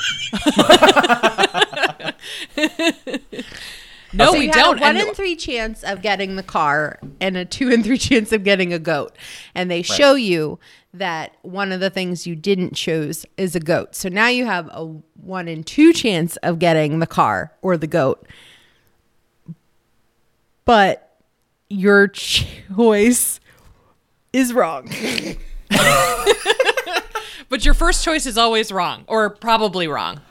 No, so we don't. Had a one and in three chance of getting the car and a two in three chance of getting a goat. And they right. show you that one of the things you didn't choose is a goat. So now you have a one in two chance of getting the car or the goat. But your choice is wrong. But your first choice is always wrong or probably wrong.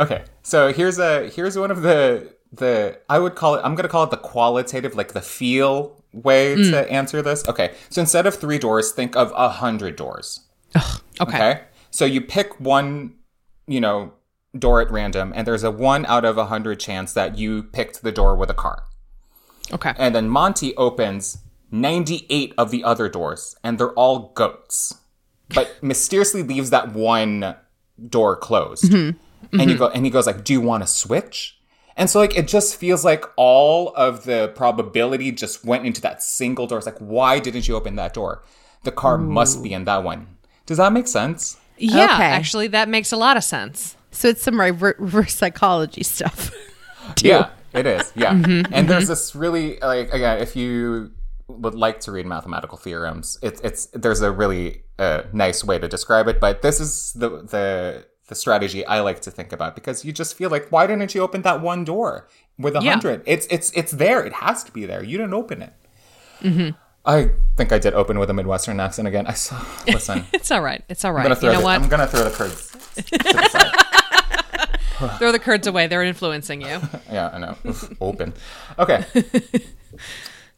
Okay. So here's a here's one of the... The I would call it, I'm going to call it the qualitative, like the feel way mm. to answer this. Okay. So instead of three doors, think of a hundred doors. Ugh, okay. okay. So you pick one, you know, door at random, and there's a one out of a hundred chance that you picked the door with a car. Okay. And then Monty opens ninety-eight of the other doors, and they're all goats. But mysteriously leaves that one door closed. Mm-hmm. Mm-hmm. And you go, and he goes like, do you want to switch? And so like, it just feels like all of the probability just went into that single door. It's like, why didn't you open that door? The car Ooh. Must be in that one. Does that make sense? Yeah, okay. Actually, that makes a lot of sense. So it's some reverse, reverse psychology stuff. Yeah, it is. Yeah. Mm-hmm, and mm-hmm. there's this really, like, again, if you would like to read mathematical theorems, it's it's there's a really uh, nice way to describe it. But this is the the the strategy I like to think about, because you just feel like, why didn't you open that one door with a hundred? Yeah. It's it's it's there. It has to be there. You didn't open it. Mm-hmm. I think I did open with a Midwestern accent again. I saw. Listen, it's all right. It's all right. I'm gonna throw you know the, what? I'm gonna throw the curds to the side. Throw the curds away. They're influencing you. Yeah, I know. Open. Okay.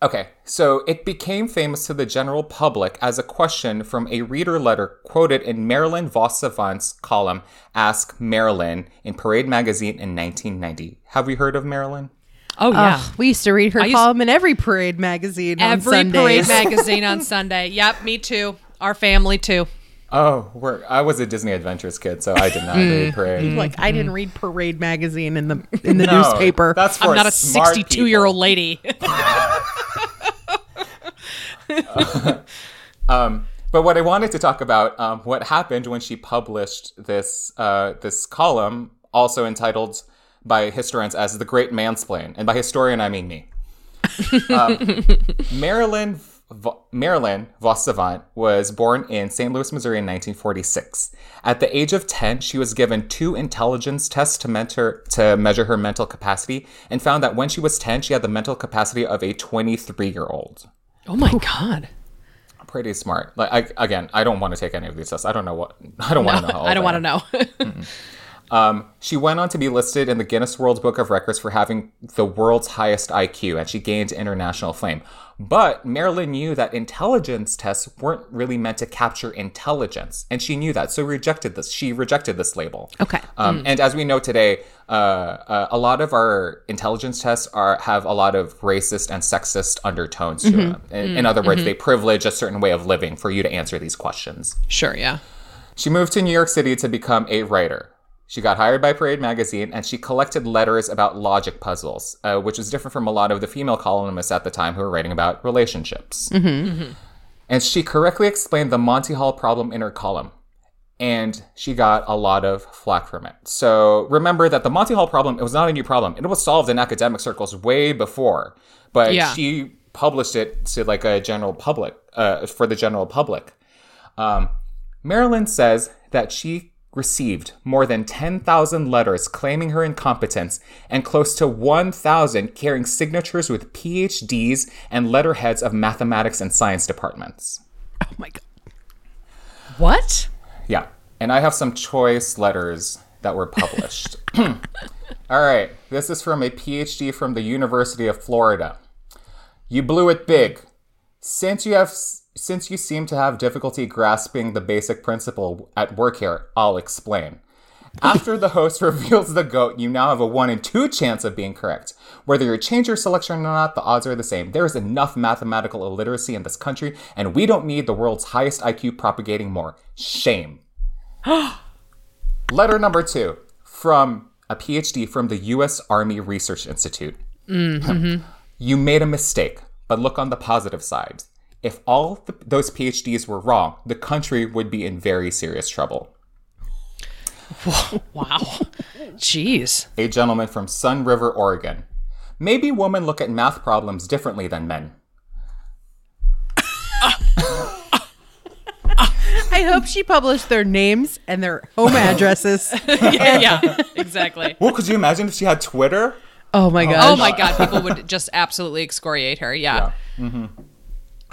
Okay. So it became famous to the general public as a question from a reader letter quoted in Marilyn Vos Savant's column "Ask Marilyn" in Parade magazine in nineteen ninety. Have you heard of Marilyn? Oh, yeah. Uh, we used to read her I column in every Parade magazine on Sundays. Every Parade magazine on Sunday. Yep, me too. Our family too. Oh, we're, I was a Disney Adventures kid, so I did not read Parade. Like, I didn't read Parade magazine in the in the no, newspaper. That's for I'm not a sixty-two-year-old lady. uh, um, but what I wanted to talk about, um, what happened when she published this uh, this column, also entitled by historians as The Great Mansplain. And by historian, I mean me. um, Marilyn, Vo- Marilyn Vos Savant was born in Saint Louis, Missouri in nineteen forty-six. At the age of ten, she was given two intelligence tests to, mentor, to measure her mental capacity, and found that when she was ten, she had the mental capacity of a twenty-three-year-old. Oh, my Ooh. God. Pretty smart. Like I, Again, I don't want to take any of these tests. I don't know what... I don't no, want to know. All I don't want to know. Mm-mm. Um, she went on to be listed in the Guinness World Book of Records for having the world's highest I Q, and she gained international fame. But Marilyn knew that intelligence tests weren't really meant to capture intelligence, and she knew that, so rejected this. She rejected this label. Okay. Um, mm. And as we know today, uh, uh, a lot of our intelligence tests are have a lot of racist and sexist undertones mm-hmm. to them. In, mm-hmm. in other words, mm-hmm. they privilege a certain way of living for you to answer these questions. Sure, yeah. She moved to New York City to become a writer. She got hired by Parade magazine, and she collected letters about logic puzzles, uh, which was different from a lot of the female columnists at the time who were writing about relationships. Mm-hmm, mm-hmm. And she correctly explained the Monty Hall problem in her column, and she got a lot of flack from it. So remember that the Monty Hall problem, it was not a new problem. It was solved in academic circles way before, but yeah. she published it to like a general public, uh, for the general public. Um, Marilyn says that she received more than ten thousand letters claiming her incompetence and close to one thousand carrying signatures with P H Ds and letterheads of mathematics and science departments. Oh my God. What? Yeah. And I have some choice letters that were published. All right. This is from a P H D from the University of Florida. You blew it big. Since you have... Since you seem to have difficulty grasping the basic principle at work here, I'll explain. After the host reveals the goat, you now have a one in two chance of being correct. Whether you change your selection or not, the odds are the same. There is enough mathematical illiteracy in this country, and we don't need the world's highest I Q propagating more. Shame. Letter number two, from a P H D from the U S Army Research Institute. Mm-hmm. You made a mistake, but look on the positive side. If all the, those P H Ds were wrong, the country would be in very serious trouble. Wow. Jeez. A gentleman from Sun River, Oregon. Maybe women look at math problems differently than men. I hope she published their names and their home addresses. yeah, yeah, exactly. Well, could you imagine if she had Twitter? Oh, my God. Oh, my God. People would just absolutely excoriate her. Yeah. yeah. Mm-hmm.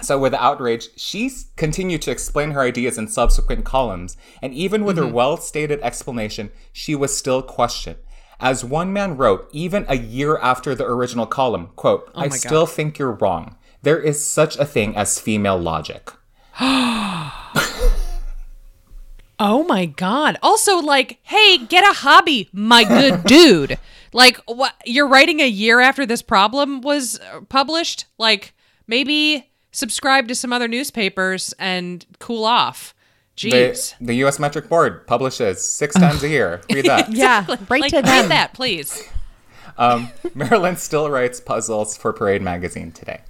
So with outrage, she continued to explain her ideas in subsequent columns, and even with mm-hmm. her well-stated explanation, she was still questioned. As one man wrote, even a year after the original column, quote, oh I God. Still think you're wrong. There is such a thing as female logic. Oh my God. Also like, hey, get a hobby, my good dude. Like, what, you're writing a year after this problem was published? Like, maybe subscribe to some other newspapers and cool off. Jeez. The, the U S Metric Board publishes six times a year. Read that. Yeah, right like, to them. Read that, please. Um, Marilyn still writes puzzles for Parade magazine today.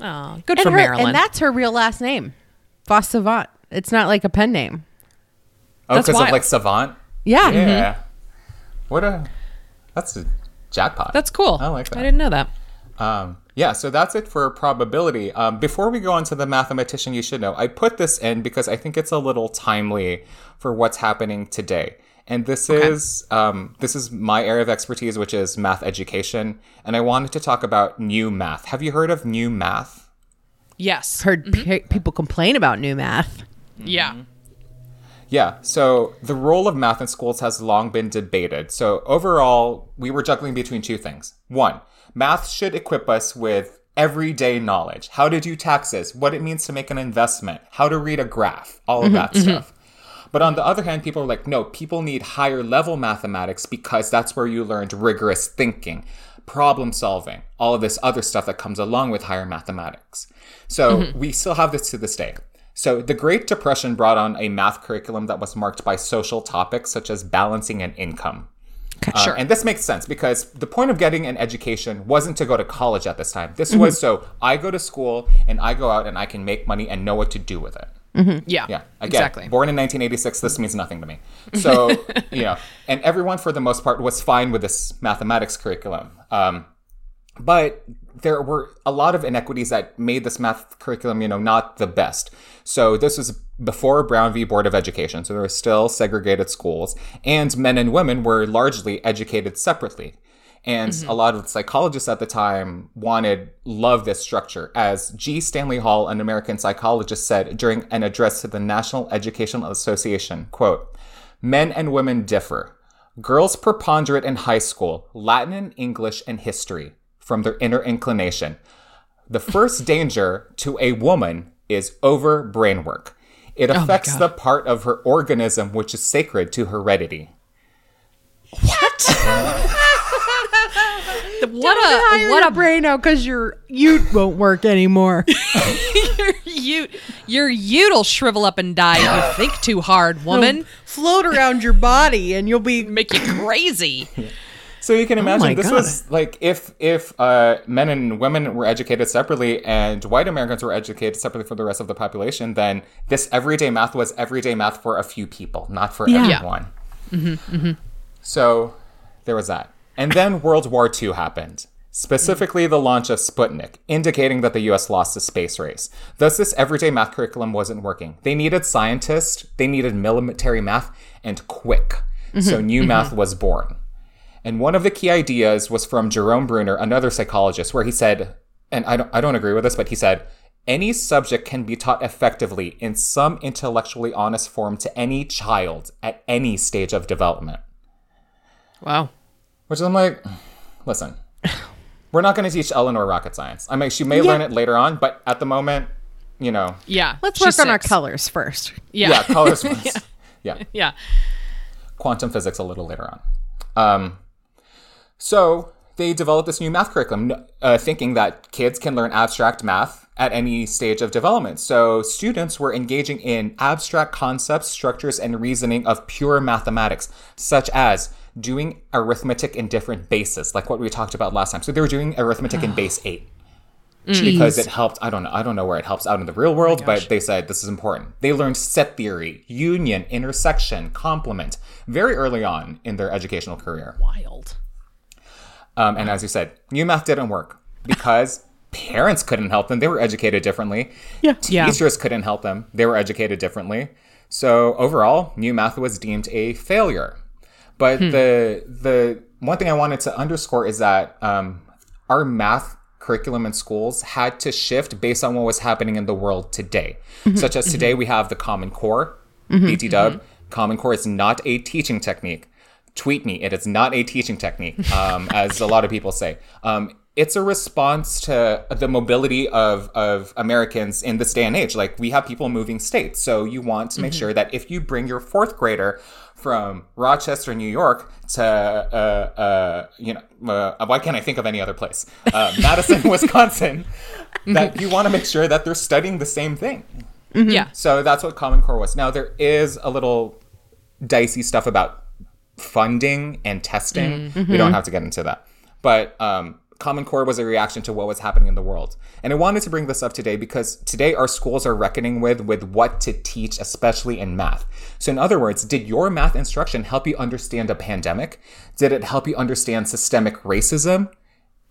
Oh, good and for her, Marilyn. And that's her real last name, Foss Savant. It's not like a pen name. Oh, because of like Savant? Yeah. Yeah. Mm-hmm. What a... That's a jackpot. That's cool. I like that. I didn't know that. Um, yeah, so that's it for probability. Um, before we go on to the mathematician you should know, I put this in because I think it's a little timely for what's happening today. And this okay. is um, this is my area of expertise, which is math education. And I wanted to talk about new math. Have you heard of new math? Yes. Heard mm-hmm. pe- people complain about new math. Mm-hmm. Yeah. Yeah, so the role of math in schools has long been debated. So overall, we were juggling between two things. One, math should equip us with everyday knowledge. How to do taxes, what it means to make an investment, how to read a graph, all of mm-hmm, that mm-hmm. stuff. But on the other hand, people are like, no, people need higher level mathematics because that's where you learned rigorous thinking, problem solving, all of this other stuff that comes along with higher mathematics. So mm-hmm. we still have this to this day. So the Great Depression brought on a math curriculum that was marked by social topics such as balancing and income. Uh, sure. And this makes sense because the point of getting an education wasn't to go to college at this time. This mm-hmm. was so I go to school and I go out and I can make money and know what to do with it. Mm-hmm. Yeah, yeah. Again, exactly. Born in nineteen eighty-six, this means nothing to me. So, you know, and everyone for the most part was fine with this mathematics curriculum. Um, but there were a lot of inequities that made this math curriculum, you know, not the best. So this was before Brown v. Board of Education. So there were still segregated schools, and men and women were largely educated separately. And mm-hmm. a lot of psychologists at the time wanted, loved this structure. As G. Stanley Hall, an American psychologist, said during an address to the National Educational Association, quote, "Men and women differ. Girls preponderate in high school, Latin and English and history from their inner inclination. The first danger to a woman is over brain work. It affects oh the part of her organism which is sacred to heredity." What? What a what a brain out because your ute won't work anymore. your ute, your ute'll shrivel up and die if you think too hard, woman. It'll float around your body and you'll be make you crazy. So you can imagine oh this God. was like if if uh, men and women were educated separately and white Americans were educated separately from the rest of the population, then this everyday math was everyday math for a few people, not for yeah. everyone. Yeah. Mm-hmm, mm-hmm. So there was that. And then World War Two happened, specifically the launch of Sputnik, indicating that the U S lost the space race. Thus, this everyday math curriculum wasn't working. They needed scientists, they needed military math, and quick. Mm-hmm. So new mm-hmm. math was born. And one of the key ideas was from Jerome Bruner, another psychologist, where he said, and I don't, I don't agree with this, but he said, "Any subject can be taught effectively in some intellectually honest form to any child at any stage of development." Wow. Which I'm like, listen, we're not going to teach Eleanor rocket science. I mean, she may yeah. learn it later on, but at the moment, you know. Yeah. Let's work six. on our colors first. Yeah. Yeah, colors first. yeah. yeah. Yeah. Quantum physics a little later on. Um, so they developed this new math curriculum, uh, thinking that kids can learn abstract math at any stage of development. So students were engaging in abstract concepts, structures, and reasoning of pure mathematics, such as doing arithmetic in different bases, like what we talked about last time. So they were doing arithmetic oh. in base eight Jeez. because it helped. I don't know. I don't know where it helps out in the real world, oh but they said this is important. They learned set theory, union, intersection, complement very early on in their educational career. Wild. Um, and as you said, new math didn't work because parents couldn't help them. They were educated differently. Yeah. Teachers yeah. couldn't help them. They were educated differently. So overall, new math was deemed a failure. But hmm. the the one thing I wanted to underscore is that um, our math curriculum in schools had to shift based on what was happening in the world today. Mm-hmm. Such as today, mm-hmm. we have the Common Core, mm-hmm. B T W. Mm-hmm. Common Core is not a teaching technique. Tweet me, it is not a teaching technique, um, as a lot of people say. Um, it's a response to the mobility of, of Americans in this day and age. Like, we have people moving states. So you want to make mm-hmm. sure that if you bring your fourth grader from Rochester, New York to, uh, uh, you know, uh, why can't I think of any other place? Uh, Madison, Wisconsin, that you want to make sure that they're studying the same thing. Mm-hmm. Yeah. So that's what Common Core was. Now, there is a little dicey stuff about funding and testing. Mm-hmm. We don't have to get into that. But um, Common Core was a reaction to what was happening in the world. And I wanted to bring this up today because today our schools are reckoning with, with what to teach, especially in math. So in other words, did your math instruction help you understand a pandemic? Did it help you understand systemic racism?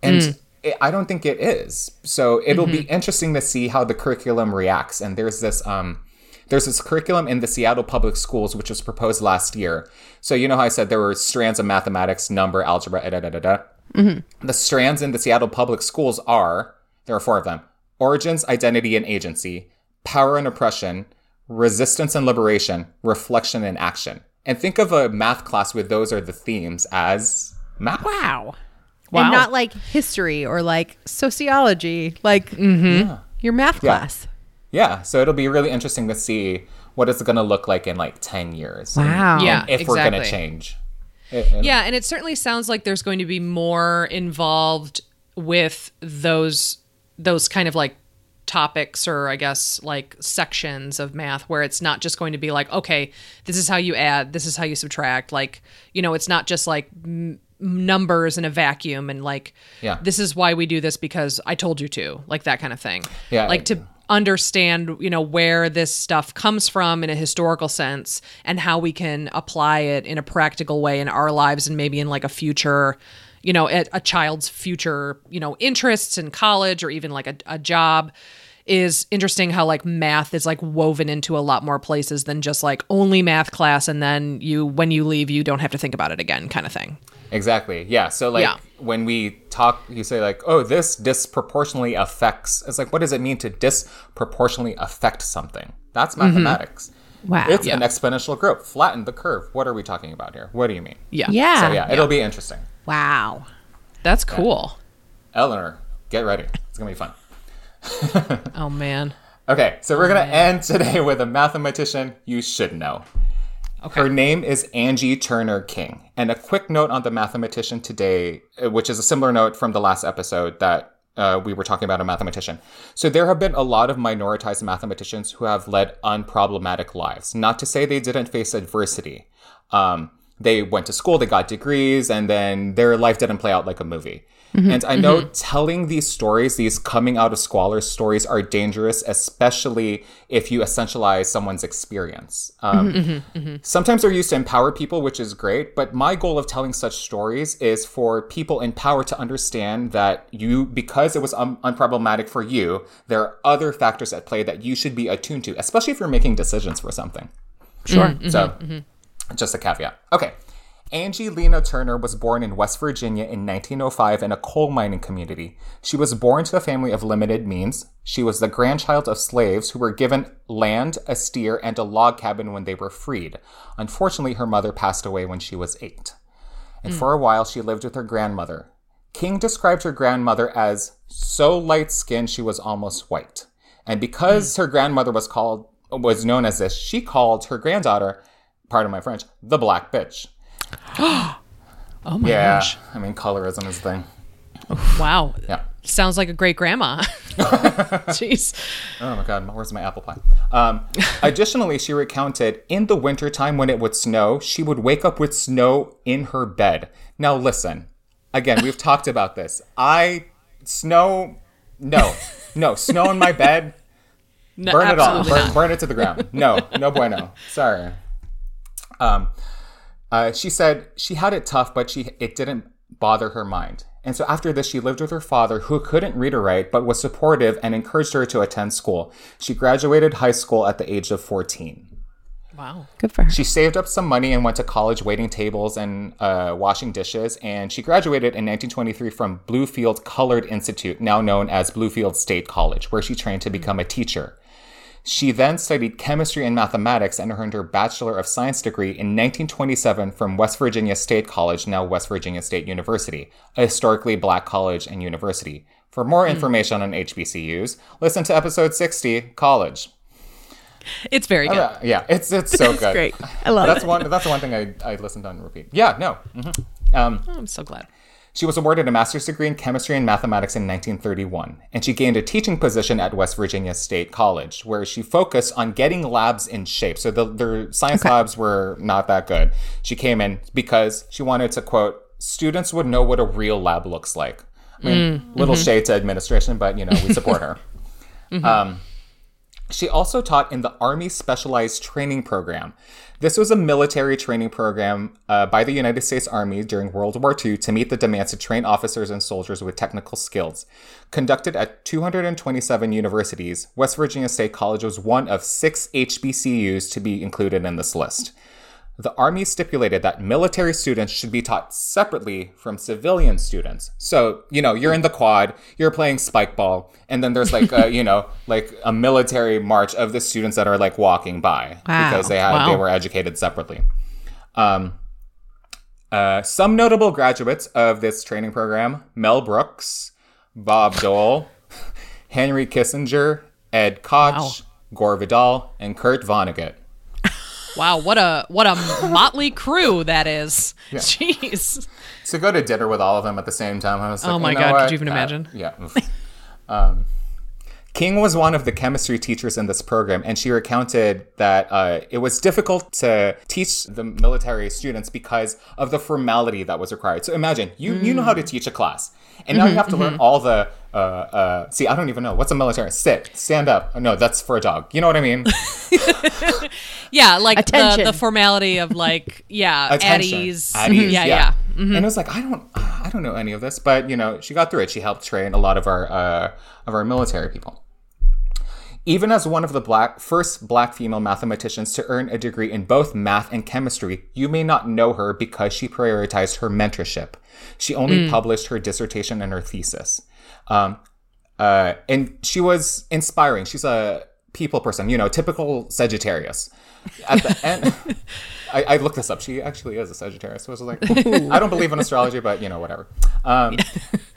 And mm. it, I don't think it is. So it'll mm-hmm. be interesting to see how the curriculum reacts. And there's this... Um, There's this curriculum in the Seattle Public Schools, which was proposed last year. So you know how I said there were strands of mathematics, number, algebra, da da da da. Mm-hmm. The strands in the Seattle Public Schools are, there are four of them, origins, identity, and agency, power and oppression, resistance and liberation, reflection and action. And think of a math class where those are the themes as math. Wow. Wow. And not like history or like sociology, like mm-hmm. yeah. your math yeah. class. Yeah, so it'll be really interesting to see what it's going to look like in like ten years. Wow. And, yeah, and if exactly. we're going to change. It, and yeah, and it certainly sounds like there's going to be more involved with those those kind of like topics or I guess like sections of math where it's not just going to be like, okay, this is how you add, this is how you subtract. Like, you know, it's not just like m- numbers in a vacuum and like, yeah. this is why we do this because I told you to, like that kind of thing. Yeah, like to... understand, you know, where this stuff comes from in a historical sense and how we can apply it in a practical way in our lives and maybe in like a future, you know, a, a child's future, you know, interests in college or even like a, a job. Is interesting how like math is like woven into a lot more places than just like only math class. And then you, when you leave, you don't have to think about it again kind of thing. Exactly. Yeah. So like yeah. when we talk, you say like, oh, this disproportionately affects. It's like, what does it mean to disproportionately affect something? That's mathematics. Mm-hmm. Wow. It's yeah. an exponential growth. Flatten the curve. What are we talking about here? What do you mean? Yeah. Yeah. So yeah, it'll yeah. be interesting. Wow. That's cool. Yeah. Eleanor, get ready. It's going to be fun. Oh man. Okay, so we're oh, gonna man. end today with a mathematician you should know. Okay. Her name is Angie Turner King. And a quick note on the mathematician today, which is a similar note from the last episode that uh, we were talking about a mathematician. So there have been a lot of minoritized mathematicians who have led unproblematic lives. Not to say they didn't face adversity. Um, they went to school, they got degrees, and then their life didn't play out like a movie. Mm-hmm, and I know mm-hmm. telling these stories, these coming out of squalor stories are dangerous, especially if you essentialize someone's experience. Um, mm-hmm, mm-hmm. Sometimes they're used to empower people, which is great. But my goal of telling such stories is for people in power to understand that you, because it was un- unproblematic for you, there are other factors at play that you should be attuned to, especially if you're making decisions for something. Sure. Mm-hmm, so mm-hmm. just a caveat. Okay. Angie Lena Turner was born in West Virginia in nineteen oh five in a coal mining community. She was born to a family of limited means. She was the grandchild of slaves who were given land, a steer, and a log cabin when they were freed. Unfortunately, her mother passed away when she was eight. And mm. for a while, she lived with her grandmother. King described her grandmother as so light-skinned she was almost white. And because mm. her grandmother was called was known as this, she called her granddaughter, pardon my French, the black bitch. Oh my yeah. gosh. I mean, colorism is a thing. Wow. Yeah. Sounds like a great grandma. Jeez. Oh my God. Where's my apple pie? Um, additionally, she recounted in the wintertime when it would snow, she would wake up with snow in her bed. Now, listen, again, we've talked about this. I, snow, no, no, snow in my bed. No, burn it all. Burn, burn it to the ground. No, no bueno. Sorry. Um, Uh, she said she had it tough, but she it didn't bother her mind. And so after this, she lived with her father, who couldn't read or write, but was supportive and encouraged her to attend school. She graduated high school at the age of fourteen. Wow. Good for her. She saved up some money and went to college waiting tables and uh, washing dishes. And she graduated in nineteen twenty-three from Bluefield Colored Institute, now known as Bluefield State College, where she trained to become a teacher. She then studied chemistry and mathematics and earned her Bachelor of Science degree in nineteen twenty-seven from West Virginia State College, now West Virginia State University, a historically black college and university. For more mm. information on H B C Us, listen to episode sixty, College. It's very good. Uh, yeah, it's it's so it's good. Great. I love that's it. That's one. That's the one thing I, I listened on repeat. Yeah, no. Mm-hmm. Um, oh, I'm so glad. She was awarded a master's degree in chemistry and mathematics in nineteen thirty-one, and she gained a teaching position at West Virginia State College, where she focused on getting labs in shape. So the, their science okay. labs were not that good. She came in because she wanted to, quote, students would know what a real lab looks like. I mean, mm, little mm-hmm. shade to administration, but, you know, we support her. Mm-hmm. Um, she also taught in the Army Specialized Training Program. This was a military training program uh, by the United States Army during World War Two to meet the demands to train officers and soldiers with technical skills. Conducted at two hundred twenty-seven universities, West Virginia State College was one of six H B C Us to be included in this list. The Army stipulated that military students should be taught separately from civilian students. So, you know, you're in the quad, you're playing spike ball, and then there's like, a, you know, like a military march of the students that are like walking by wow. because they had wow. they were educated separately. Um, uh, some notable graduates of this training program: Mel Brooks, Bob Dole, Henry Kissinger, Ed Koch, wow. Gore Vidal, and Kurt Vonnegut. Wow, what a what a motley crew that is. Yeah. Jeez. So go to dinner with all of them at the same time. I was like, oh my you know God, what? Could you even uh, imagine? Yeah. um, King was one of the chemistry teachers in this program, and she recounted that uh, it was difficult to teach the military students because of the formality that was required. So imagine, you, mm. you know how to teach a class, and now mm-hmm, you have to mm-hmm. learn all the, uh, uh, see, I don't even know. What's a military? Sit, stand up. Oh, no, that's for a dog. You know what I mean? Yeah, like the, the formality of like, yeah, Attention. Addies. Addies, mm-hmm. yeah, yeah. yeah. Mm-hmm. And it was like, I don't, I don't know any of this, but, you know, she got through it. She helped train a lot of our, uh, of our military people. Even as one of the black first black female mathematicians to earn a degree in both math and chemistry, you may not know her because she prioritized her mentorship. She only mm. published her dissertation and her thesis. Um, uh, and she was inspiring. She's a people person, you know, typical Sagittarius. At the end, I, I looked this up. She actually is a Sagittarius. So I was like, ooh, I don't believe in astrology, but, you know, whatever. Um,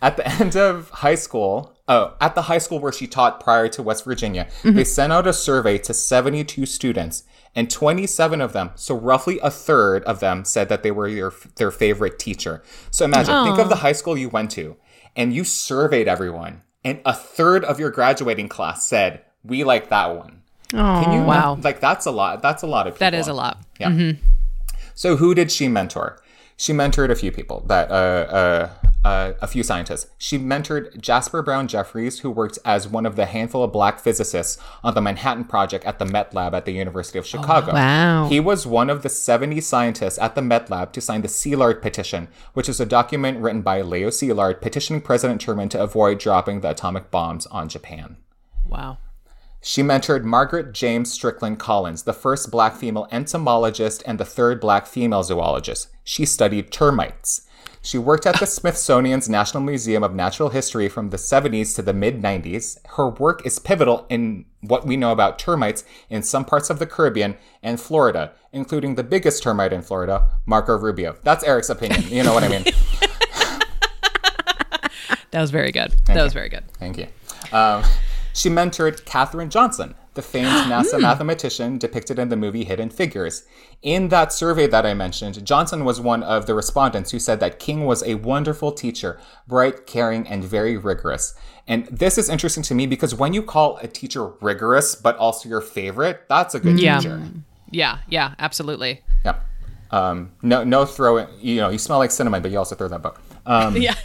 at the end of high school... Oh, at the high school where she taught prior to West Virginia, mm-hmm. they sent out a survey to seventy-two students, and twenty-seven of them, so roughly a third of them, said that they were your, their favorite teacher. So imagine, Aww. Think of the high school you went to, and you surveyed everyone, and a third of your graduating class said, we like that one. Aww. Can you, wow. Like, that's a lot. That's a lot of people. That is a lot. Yeah. Mm-hmm. So who did she mentor? She mentored a few people that, uh, uh, Uh, a few scientists. She mentored Jasper Brown Jeffries, who worked as one of the handful of black physicists on the Manhattan Project at the Met Lab at the University of Chicago. Oh, wow. He was one of the seventy scientists at the Met Lab to sign the Szilard Petition, which is a document written by Leo Szilard petitioning President Truman to avoid dropping the atomic bombs on Japan. Wow. She mentored Margaret James Strickland Collins, the first black female entomologist and the third black female zoologist. She studied termites. She worked at the Smithsonian's National Museum of Natural History from the seventies to the mid-nineties. Her work is pivotal in what we know about termites in some parts of the Caribbean and Florida, including the biggest termite in Florida, Marco Rubio. That's Eric's opinion. You know what I mean? That was very good. Thank that you. was very good. Thank you. Um, she mentored Katherine Johnson, the famed NASA mathematician depicted in the movie Hidden Figures. In that survey that I mentioned, Johnson was one of the respondents who said that King was a wonderful teacher, bright, caring, and very rigorous. And this is interesting to me because when you call a teacher rigorous, but also your favorite, that's a good yeah. teacher. Yeah, yeah, absolutely. Yeah. Um, no, no throwing, you know, you smell like cinnamon, but you also throw that book. Um, yeah,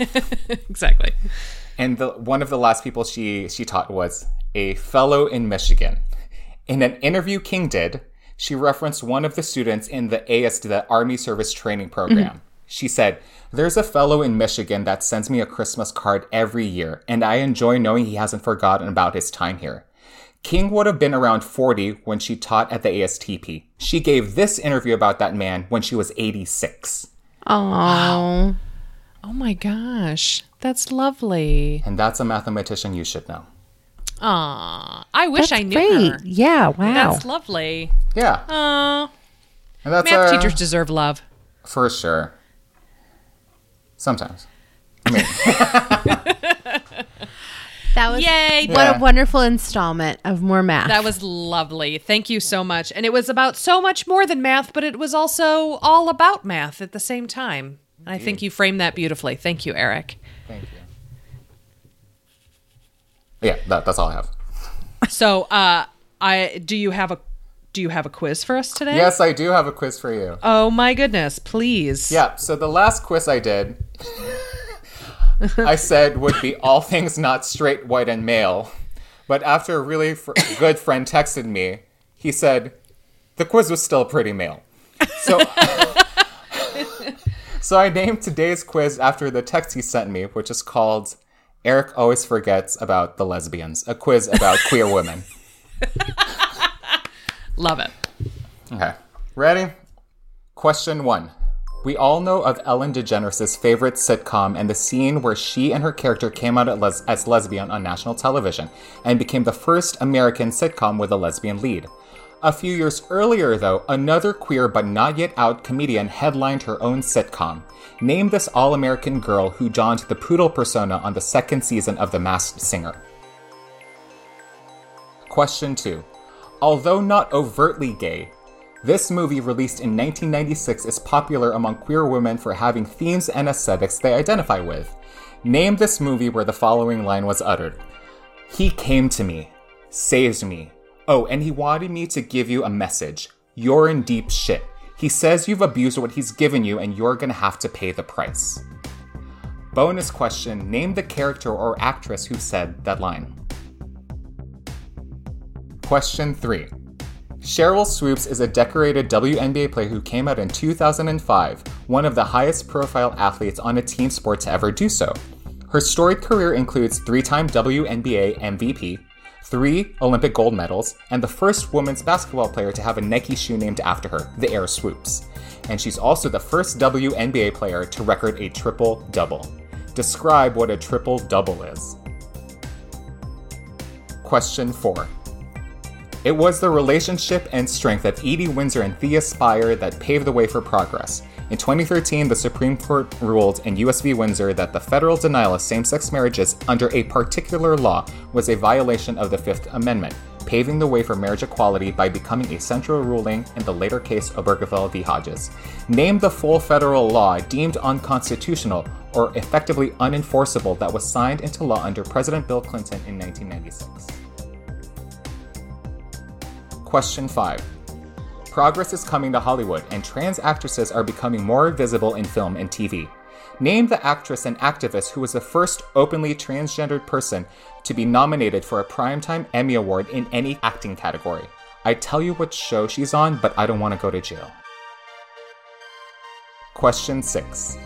exactly. And the, one of the last people she, she taught was a fellow in Michigan. In an interview King did, she referenced one of the students in the A S D, the Army Service Training Program. Mm-hmm. She said, "There's a fellow in Michigan that sends me a Christmas card every year, and I enjoy knowing he hasn't forgotten about his time here." King would have been around forty when she taught at the A S T P. She gave this interview about that man when she was eighty-six. Oh, wow. Oh my gosh. That's lovely. And that's a mathematician you should know. Aw, I wish that's I knew great. Her. Yeah, wow. That's lovely. Yeah. Aw. And that's, math uh, teachers deserve love. For sure. Sometimes. I mean. That That was yay! Yeah. What a wonderful installment of More Math. That was lovely. Thank you so much. And it was about so much more than math, but it was also all about math at the same time. And I think you framed that beautifully. Thank you, Eric. Thank you. Yeah, that, that's all I have. So, uh, I do you have a do you have a quiz for us today? Yes, I do have a quiz for you. Oh my goodness, please. Yeah. So the last quiz I did. I said would be all things not straight, white, and male. But after a really fr- good friend texted me, he said, the quiz was still pretty male. So, so I named today's quiz after the text he sent me, which is called Eric Always Forgets About the Lesbians, a quiz about queer women. Love it. Okay. Ready? Question one. We all know of Ellen DeGeneres' favorite sitcom and the scene where she and her character came out as lesbian on national television and became the first American sitcom with a lesbian lead. A few years earlier, though, another queer but not yet out comedian headlined her own sitcom. Name this all-American girl who donned the poodle persona on the second season of The Masked Singer. Question two. Although not overtly gay, this movie, released in nineteen ninety-six, is popular among queer women for having themes and aesthetics they identify with. Name this movie where the following line was uttered. He came to me. Saved me. Oh, and he wanted me to give you a message. You're in deep shit. He says you've abused what he's given you and you're gonna have to pay the price. Bonus question. Name the character or actress who said that line. Question three. Cheryl Swoops is a decorated W N B A player who came out in two thousand five, one of the highest-profile athletes on a team sport to ever do so. Her storied career includes three-time W N B A M V P, three Olympic gold medals, and the first women's basketball player to have a Nike shoe named after her, the Air Swoops. And she's also the first W N B A player to record a triple-double. Describe what a triple-double is. Question four. It was the relationship and strength of Edie Windsor and Thea Spire that paved the way for progress. In twenty thirteen, the Supreme Court ruled in U S v Windsor that the federal denial of same-sex marriages under a particular law was a violation of the Fifth Amendment, paving the way for marriage equality by becoming a central ruling in the later case Obergefell v. Hodges. Name the full federal law deemed unconstitutional or effectively unenforceable that was signed into law under President Bill Clinton in nineteen ninety-six. Question five. Progress is coming to Hollywood, and trans actresses are becoming more visible in film and T V. Name the actress and activist who was the first openly transgendered person to be nominated for a Primetime Emmy Award in any acting category. I tell you what show she's on, but I don't want to go to jail. Question six.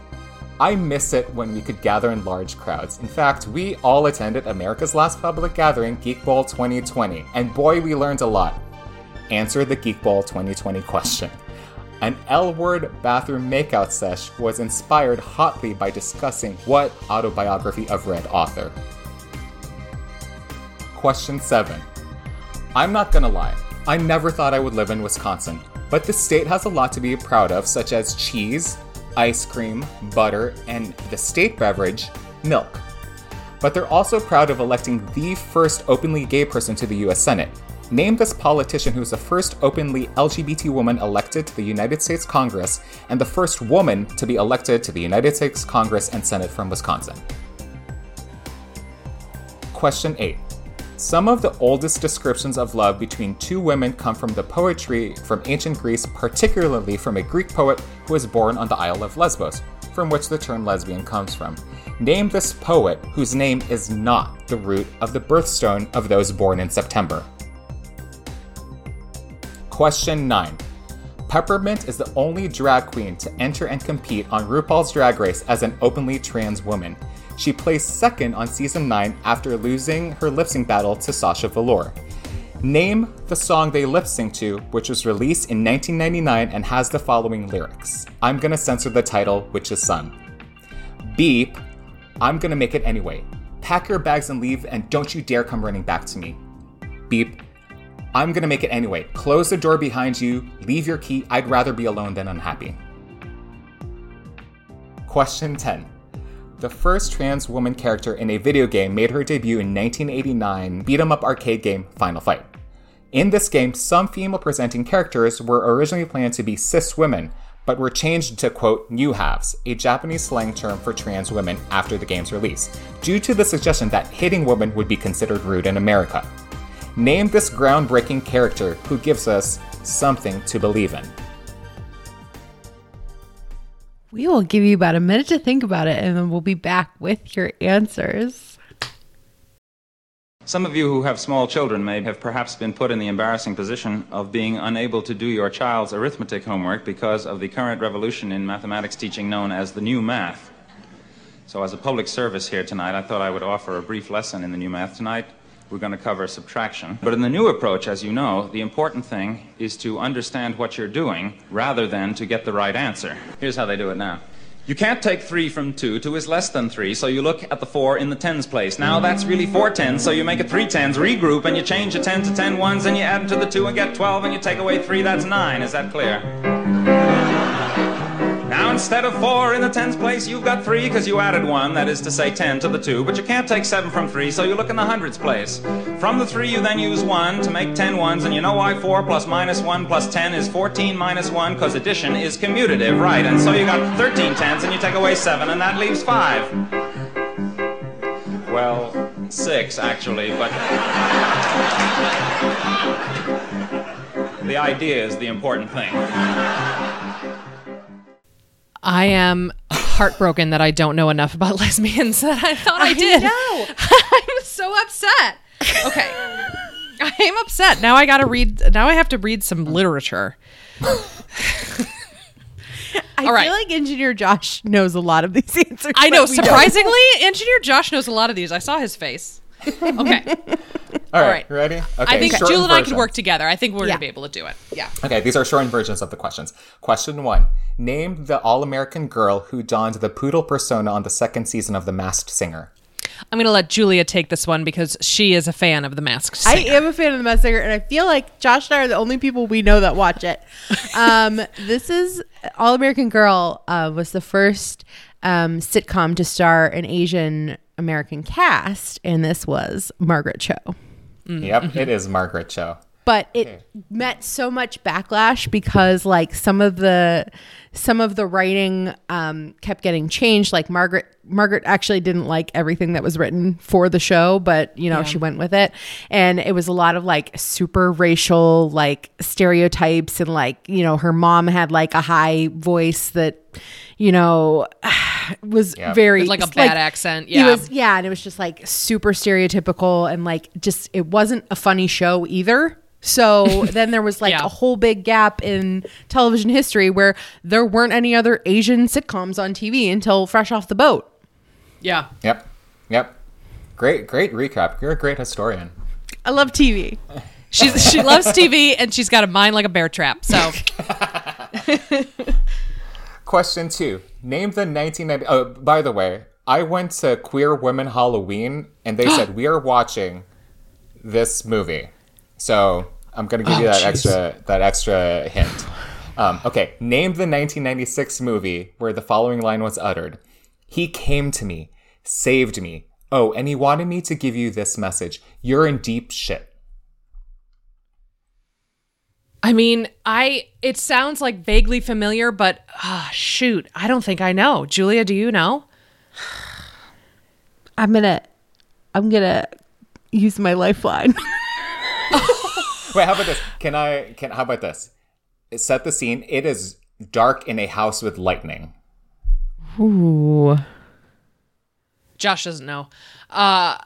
I miss it when we could gather in large crowds. In fact, we all attended America's last public gathering, Geek Bowl twenty twenty, and boy, we learned a lot. Answer the Geek Bowl twenty twenty question. An L-word bathroom makeout sesh was inspired hotly by discussing what autobiography of read author. Question seven. I'm not gonna lie, I never thought I would live in Wisconsin, but the state has a lot to be proud of, such as cheese, ice cream, butter, and the state beverage, milk. But they're also proud of electing the first openly gay person to the U S Senate. Name this politician who was the first openly L G B T woman elected to the United States Congress and the first woman to be elected to the United States Congress and Senate from Wisconsin. Question eight. Some of the oldest descriptions of love between two women come from the poetry from ancient Greece, particularly from a Greek poet who was born on the Isle of Lesbos, from which the term lesbian comes from. Name this poet whose name is not the root of the birthstone of those born in September. Question nine. Peppermint is the only drag queen to enter and compete on RuPaul's Drag Race as an openly trans woman. She placed second on season nine after losing her lip sync battle to Sasha Velour. Name the song they lip sync to, which was released in nineteen ninety-nine and has the following lyrics. I'm gonna censor the title, which is Sun. Beep. I'm gonna make it anyway. Pack your bags and leave, and don't you dare come running back to me. Beep. I'm gonna make it anyway. Close the door behind you. Leave your key. I'd rather be alone than unhappy. Question ten. The the first trans woman character in a video game, made her debut in nineteen eighty-nine beat-em-up arcade game Final Fight. In this game, some female-presenting characters were originally planned to be cis women, but were changed to, quote, new halves, a Japanese slang term for trans women, after the game's release, due to the suggestion that hitting women would be considered rude in America. Name this groundbreaking character who gives us something to believe in. We will give you about a minute to think about it, and then we'll be back with your answers. Some of you who have small children may have perhaps been put in the embarrassing position of being unable to do your child's arithmetic homework because of the current revolution in mathematics teaching known as the new math. So as a public service here tonight, I thought I would offer a brief lesson in the new math tonight. We're going to cover subtraction. But in the new approach, as you know, the important thing is to understand what you're doing rather than to get the right answer. Here's how they do it now. You can't take three from two. two is less than three, so you look at the four in the tens place. Now that's really four tens, so you make it three tens, regroup, and you change a ten to ten ones, and you add them to the two and get twelve, and you take away three, that's nine. Is that clear? Now instead of four in the tens place, you've got three because you added one, that is to say ten to the two, but you can't take seven from three, so you look in the hundreds place. From the three, you then use one to make ten ones, and you know why four plus minus one plus ten is fourteen minus one, because addition is commutative, right? And so you got thirteen tens, and you take away seven, and that leaves five. Well, six, actually, but... the idea is the important thing. I am heartbroken that I don't know enough about lesbians that I thought I, I did. Know. I'm so upset. Okay. I am upset. Now I gotta read now I have to read some literature. I All right. feel like Engineer Josh knows a lot of these answers. I know, surprisingly, Engineer Josh knows a lot of these. I saw his face. Okay. All right. All right. Ready? Okay. I think Jewel and I could work together. I think we're yeah. going to be able to do it. Yeah. Okay. These are shortened versions of the questions. Question one. Name the all-American girl who donned the poodle persona on the second season of The Masked Singer. I'm going to let Julia take this one because she is a fan of The Masked Singer. I am a fan of The Masked Singer, and I feel like Josh and I are the only people we know that watch it. um, this is All-American Girl uh, was the first um, sitcom to star an Asian American cast, and this was Margaret Cho. Mm-hmm. Yep, it is Margaret Cho. But it okay. met so much backlash because, like, some of the some of the writing um, kept getting changed. Like Margaret Margaret actually didn't like everything that was written for the show, but you know yeah. she went with it. And it was a lot of like super racial like stereotypes, and like, you know, her mom had like a high voice that, you know, was yep. very was like a bad like, accent. Yeah. It was, yeah. And it was just like super stereotypical, and like just it wasn't a funny show either. So then there was like yeah. a whole big gap in television history where there weren't any other Asian sitcoms on T V until Fresh Off the Boat. Yeah. Yep. Yep. Great, great recap. You're a great historian. I love T V. She's she loves T V, and she's got a mind like a bear trap. So. Question two. Name the nineteen ninety. Oh, by the way, I went to Queer Women Halloween, and they said we are watching this movie. So I'm going to give oh, you that geez. extra that extra hint. Um, okay. Name the nineteen ninety-six movie where the following line was uttered. He came to me, saved me. Oh, and he wanted me to give you this message. You're in deep shit. I mean, I it sounds like vaguely familiar, but oh, shoot, I don't think I know. Julia, do you know? I'm going to I'm going to use my lifeline. Wait, how about this? Can I, can, how about this? Set the scene. It is dark in a house with lightning. Ooh. Josh doesn't know. Uh,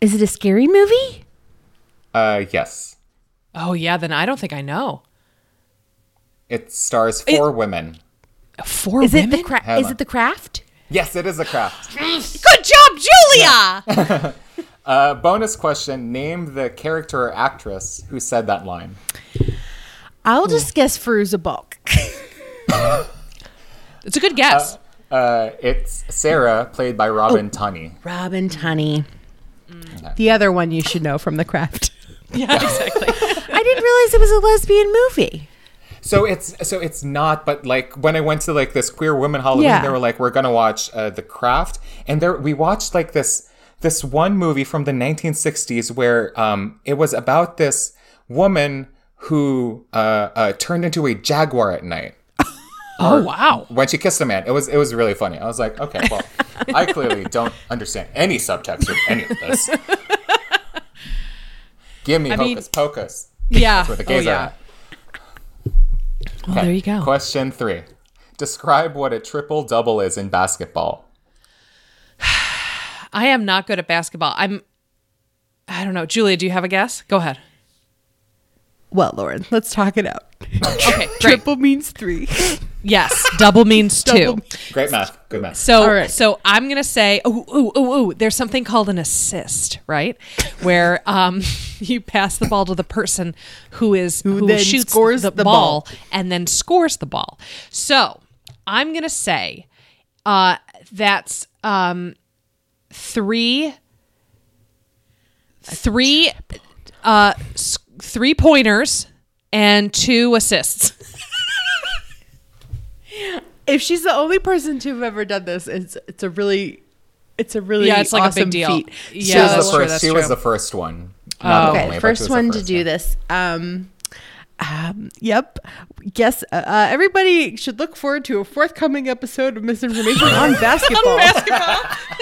is it a scary movie? Uh, yes. Oh, yeah, then I don't think I know. It stars four it, women. Four is women? It the cra- is it The Craft? Yes, it is A Craft. Good job, Julia! Yeah. uh, bonus question. Name the character or actress who said that line. I'll just guess Firuza Balk. It's a good guess. Uh, uh, it's Sarah, played by Robin oh, Tunney. Robin Tunney. Mm. The other one you should know from The Craft. Yeah, exactly. I didn't realize it was a lesbian movie. So it's so it's not, but like when I went to like this queer woman Halloween, yeah. they were like, we're gonna watch uh, The Craft, and there we watched like this this one movie from the nineteen sixties where um it was about this woman who uh, uh turned into a jaguar at night. Oh wow! When she kissed a man, it was it was really funny. I was like, okay, well, I clearly don't understand any subtext of any of this. Give me I hocus mean, pocus. Yeah. That's where the gays oh, yeah. are at. Well, okay. There you go. Question three: describe what a triple double is in basketball. I am not good at basketball. I'm. I don't know, Julia. Do you have a guess? Go ahead. Well, Lauren, let's talk it out. Okay, great. Triple means three. Yes, double means two. Double. Great math, good math. So, right. so I'm gonna say, ooh, ooh, ooh, ooh. There's something called an assist, right? Where um, you pass the ball to the person who is who, who then shoots scores the, the ball, ball and then scores the ball. So I'm gonna say uh, that's um, three, three. Uh, three pointers and two assists. If she's the only person to have ever done this, it's it's a really it's a really yeah, it's like awesome a big deal. Feat. Yeah, she was the first, she was the first one. Not okay, only, first one first to do one. This. Um, um, yep. Guess uh, uh, everybody should look forward to a forthcoming episode of Misinformation on Basketball. On basketball.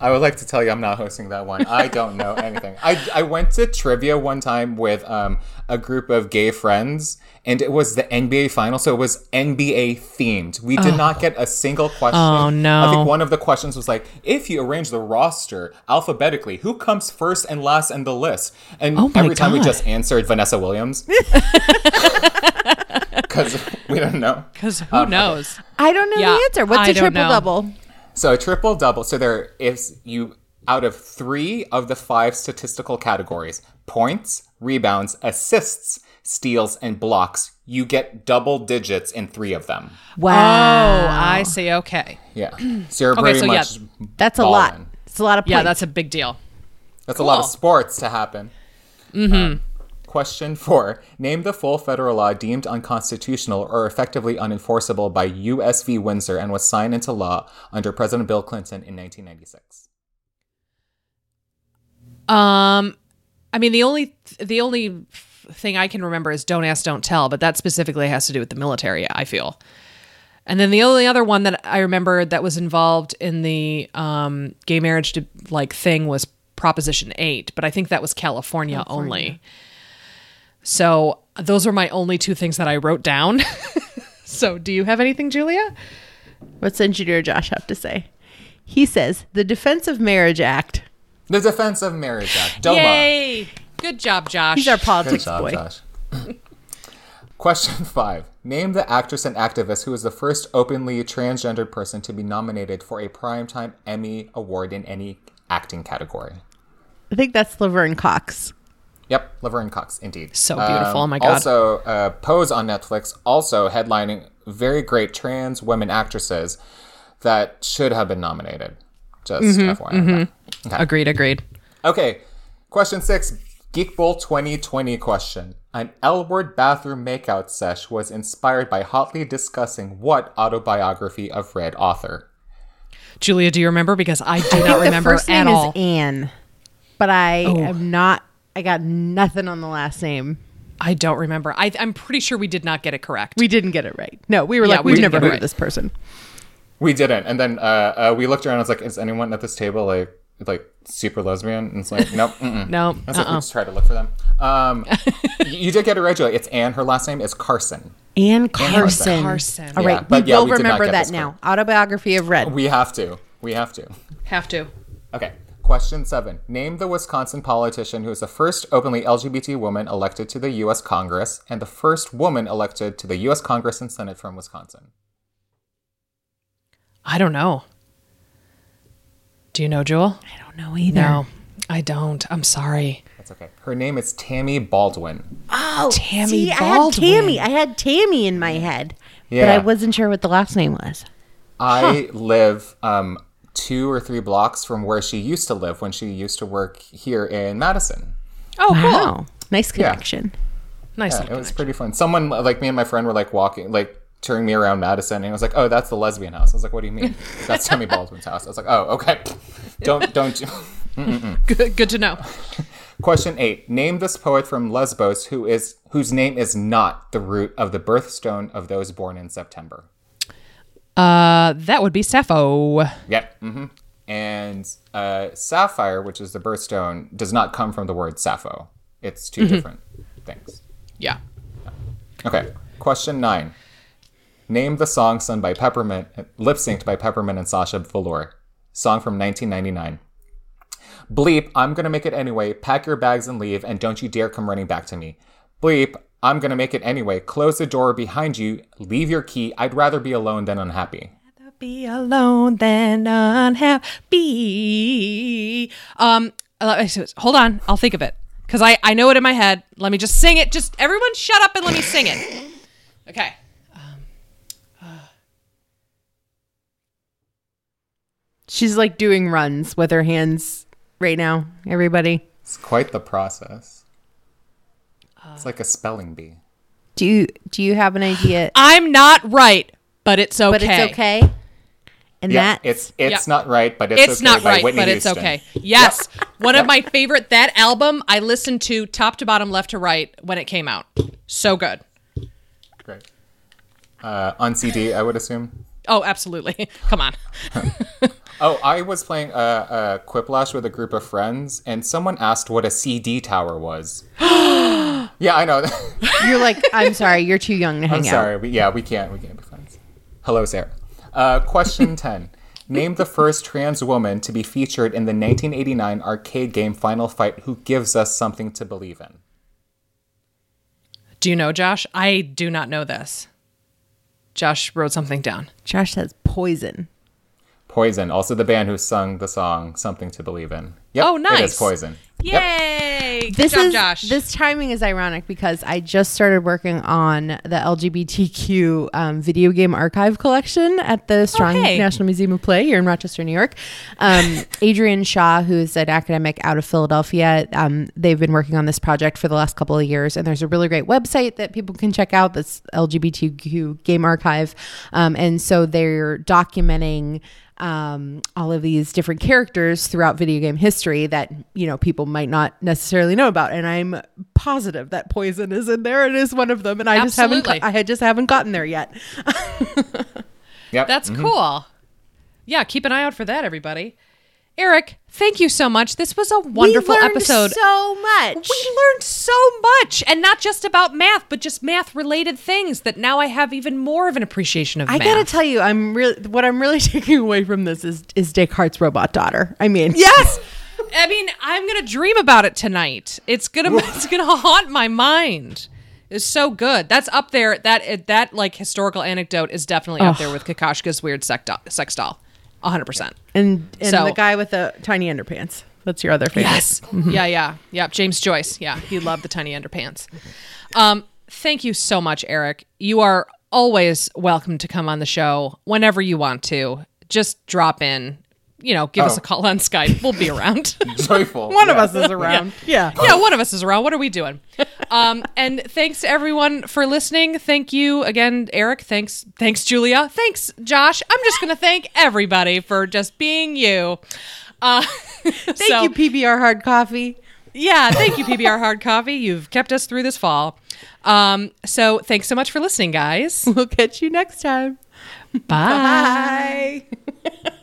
I would like to tell you I'm not hosting that one. I don't know anything. I, I went to trivia one time with um, a group of gay friends, and it was the N B A final, so it was N B A themed. We did oh. not get a single question. Oh, no. I think one of the questions was like, if you arrange the roster alphabetically, who comes first and last in the list? And oh every God. time we just answered Vanessa Williams. Because we don't know. Because who um, knows? Okay. I don't know yeah, the answer. What's I a triple-double? So a triple double. So there is you out of three of the five statistical categories: points, rebounds, assists, steals, and blocks. You get double digits in three of them. Wow! Oh, I see. Okay. Yeah. So you're pretty okay, so much. Yeah, that's balling. A lot. It's a lot of points. Yeah, that's a big deal. That's cool. A lot of sports to happen. Mm-hmm. Um, Question four. Name the full federal law deemed unconstitutional or effectively unenforceable by U S v. Windsor and was signed into law under President Bill Clinton in nineteen ninety-six. Um, I mean, the only the only thing I can remember is Don't Ask, Don't Tell, but that specifically has to do with the military, I feel. And then the only other one that I remember that was involved in the um, gay marriage like thing was Proposition eight, but I think that was California, California. only. So those are my only two things that I wrote down. So do you have anything, Julia? What's Engineer Josh have to say? He says, the Defense of Marriage Act. The Defense of Marriage Act. D O M A. Yay! Good job, Josh. He's our politics job, boy. Josh. Question five. Name the actress and activist who was the first openly transgendered person to be nominated for a Primetime Emmy Award in any acting category. I think that's Laverne Cox. Yep, Laverne Cox, indeed. So beautiful, um, oh my God. Also, uh, Pose on Netflix, also headlining very great trans women actresses that should have been nominated. Just mm-hmm, F Y I. Mm-hmm. Okay. Agreed, agreed. Okay, question six, Geek Bowl twenty twenty question. An L-word bathroom makeout sesh was inspired by hotly discussing what autobiography of read author? Julia, do you remember? Because I do not remember at all. The first name is Anne, but I oh. am not. I got nothing on the last name. I don't remember. I, I'm pretty sure we did not get it correct. We didn't get it right. No, we were yeah, like, we've we never heard right. of this person. We didn't. And then uh, uh, we looked around and I was like, is anyone at this table like like super lesbian? And it's like, nope. No. I was uh-uh. like, we just tried to look for them. Um, you did get it right, Julia. It's Anne. Her last name is Carson. Anne Carson. Anne Carson. All right. Yeah, but we yeah, will we remember that now. Autobiography of Red. We have to. We have to. Have to. Okay. Question seven. Name the Wisconsin politician who is the first openly L G B T woman elected to the U S Congress and the first woman elected to the U S Congress and Senate from Wisconsin. I don't know. Do you know, Jewel? I don't know either. No, I don't. I'm sorry. That's okay. Her name is Tammy Baldwin. Oh, Tammy see, Baldwin. I had Tammy. I had Tammy in my head, yeah. but I wasn't sure what the last name was. I huh. live... Um, two or three blocks from where she used to live when she used to work here in Madison. Oh, wow. Cool. Nice connection. nice. Yeah, it was pretty fun. Someone, like me and my friend, were like walking, like touring me around Madison, and I was like, "Oh, that's the lesbian house." I was like, "What do you mean?" That's Tommy Baldwin's house. I was like, "Oh, okay." Don't don't. Good, good to know. Question eight: Name this poet from Lesbos who is whose name is not the root of the birthstone of those born in September. Uh, that would be Sappho. Yep. Mm-hmm. And uh, sapphire, which is the birthstone, does not come from the word Sappho. It's two mm-hmm. different things. Yeah. Okay. Question nine. Name the song sung by Peppermint, lip-synced by Peppermint and Sasha Velour. Song from nineteen ninety-nine. Bleep, I'm gonna make it anyway. Pack your bags and leave, and don't you dare come running back to me. Bleep, I'm gonna make it anyway. Close the door behind you. Leave your key. I'd rather be alone than unhappy. Rather be alone than unhappy. Um, hold on. I'll think of it. Because I, I know it in my head. Let me just sing it. Just everyone shut up and let me sing it. Okay. Um, uh. She's like doing runs with her hands right now, everybody. It's quite the process. Uh, it's like a spelling bee. Do you, do you have an idea? I'm not right, but it's okay. But it's okay? And yeah, that it's it's yeah. not right, but it's, it's okay not by right, Whitney but Houston. It's okay. Yes, yep. one yep. of my favorite. That album I listened to top to bottom, left to right when it came out. So good. Great. Uh, on C D, I would assume. Oh, absolutely! Come on. Oh, I was playing a uh, uh, Quiplash with a group of friends, and someone asked what a C D tower was. Yeah, I know. You're like, I'm sorry, you're too young to hang I'm out. I'm sorry. We, yeah, we can't. We can't be friends. Hello, Sarah. Uh, question ten. Name the first trans woman to be featured in the nineteen eighty-nine arcade game Final Fight who gives us something to believe in. Do you know, Josh? I do not know this. Josh wrote something down. Josh says Poison. Poison. Also the band who sung the song Something to Believe In. Yep, oh, nice. It is Poison. Yay. Yep. Good this job, is, Josh. This timing is ironic because I just started working on the L G B T Q um, video game archive collection at the Strong oh, hey. National Museum of Play here in Rochester, New York. Um, Adrian Shaw, who is an academic out of Philadelphia, um, they've been working on this project for the last couple of years. And there's a really great website that people can check out, that's L G B T Q Game Archive. Um, and so they're documenting Um, all of these different characters throughout video game history that, you know, people might not necessarily know about. And I'm positive that Poison is in there. It is one of them. And I Absolutely. just haven't, I just haven't gotten there yet. Yep. That's mm-hmm. cool. Yeah. Keep an eye out for that, everybody. Eric, thank you so much. This was a wonderful we learned episode. So much. We learned so much, and not just about math, but just math-related things that now I have even more of an appreciation of. I math. gotta tell you, I'm really what I'm really taking away from this is is Descartes' robot daughter. I mean, yes. I mean, I'm gonna dream about it tonight. It's gonna it's gonna haunt my mind. It's so good. That's up there. That that like historical anecdote is definitely oh. up there with Kokoschka's weird sex doll. Sex doll. one hundred percent. And, and so, the guy with the tiny underpants. That's your other favorite. Yes. yeah, yeah. Yeah, James Joyce. Yeah, he loved the tiny underpants. Um, thank you so much, Eric. You are always welcome to come on the show whenever you want to. Just drop in. You know, give oh. us a call on Skype. We'll be around. Joyful. one yeah. of us is around. Yeah. Yeah. yeah, one of us is around. What are we doing? Um, and thanks to everyone for listening. Thank you again, Eric. Thanks. Thanks, Julia. Thanks, Josh. I'm just going to thank everybody for just being you. Uh, thank so, you, P B R Hard Coffee. Yeah, thank you, P B R Hard Coffee. You've kept us through this fall. Um, so thanks so much for listening, guys. We'll catch you next time. Bye. Bye.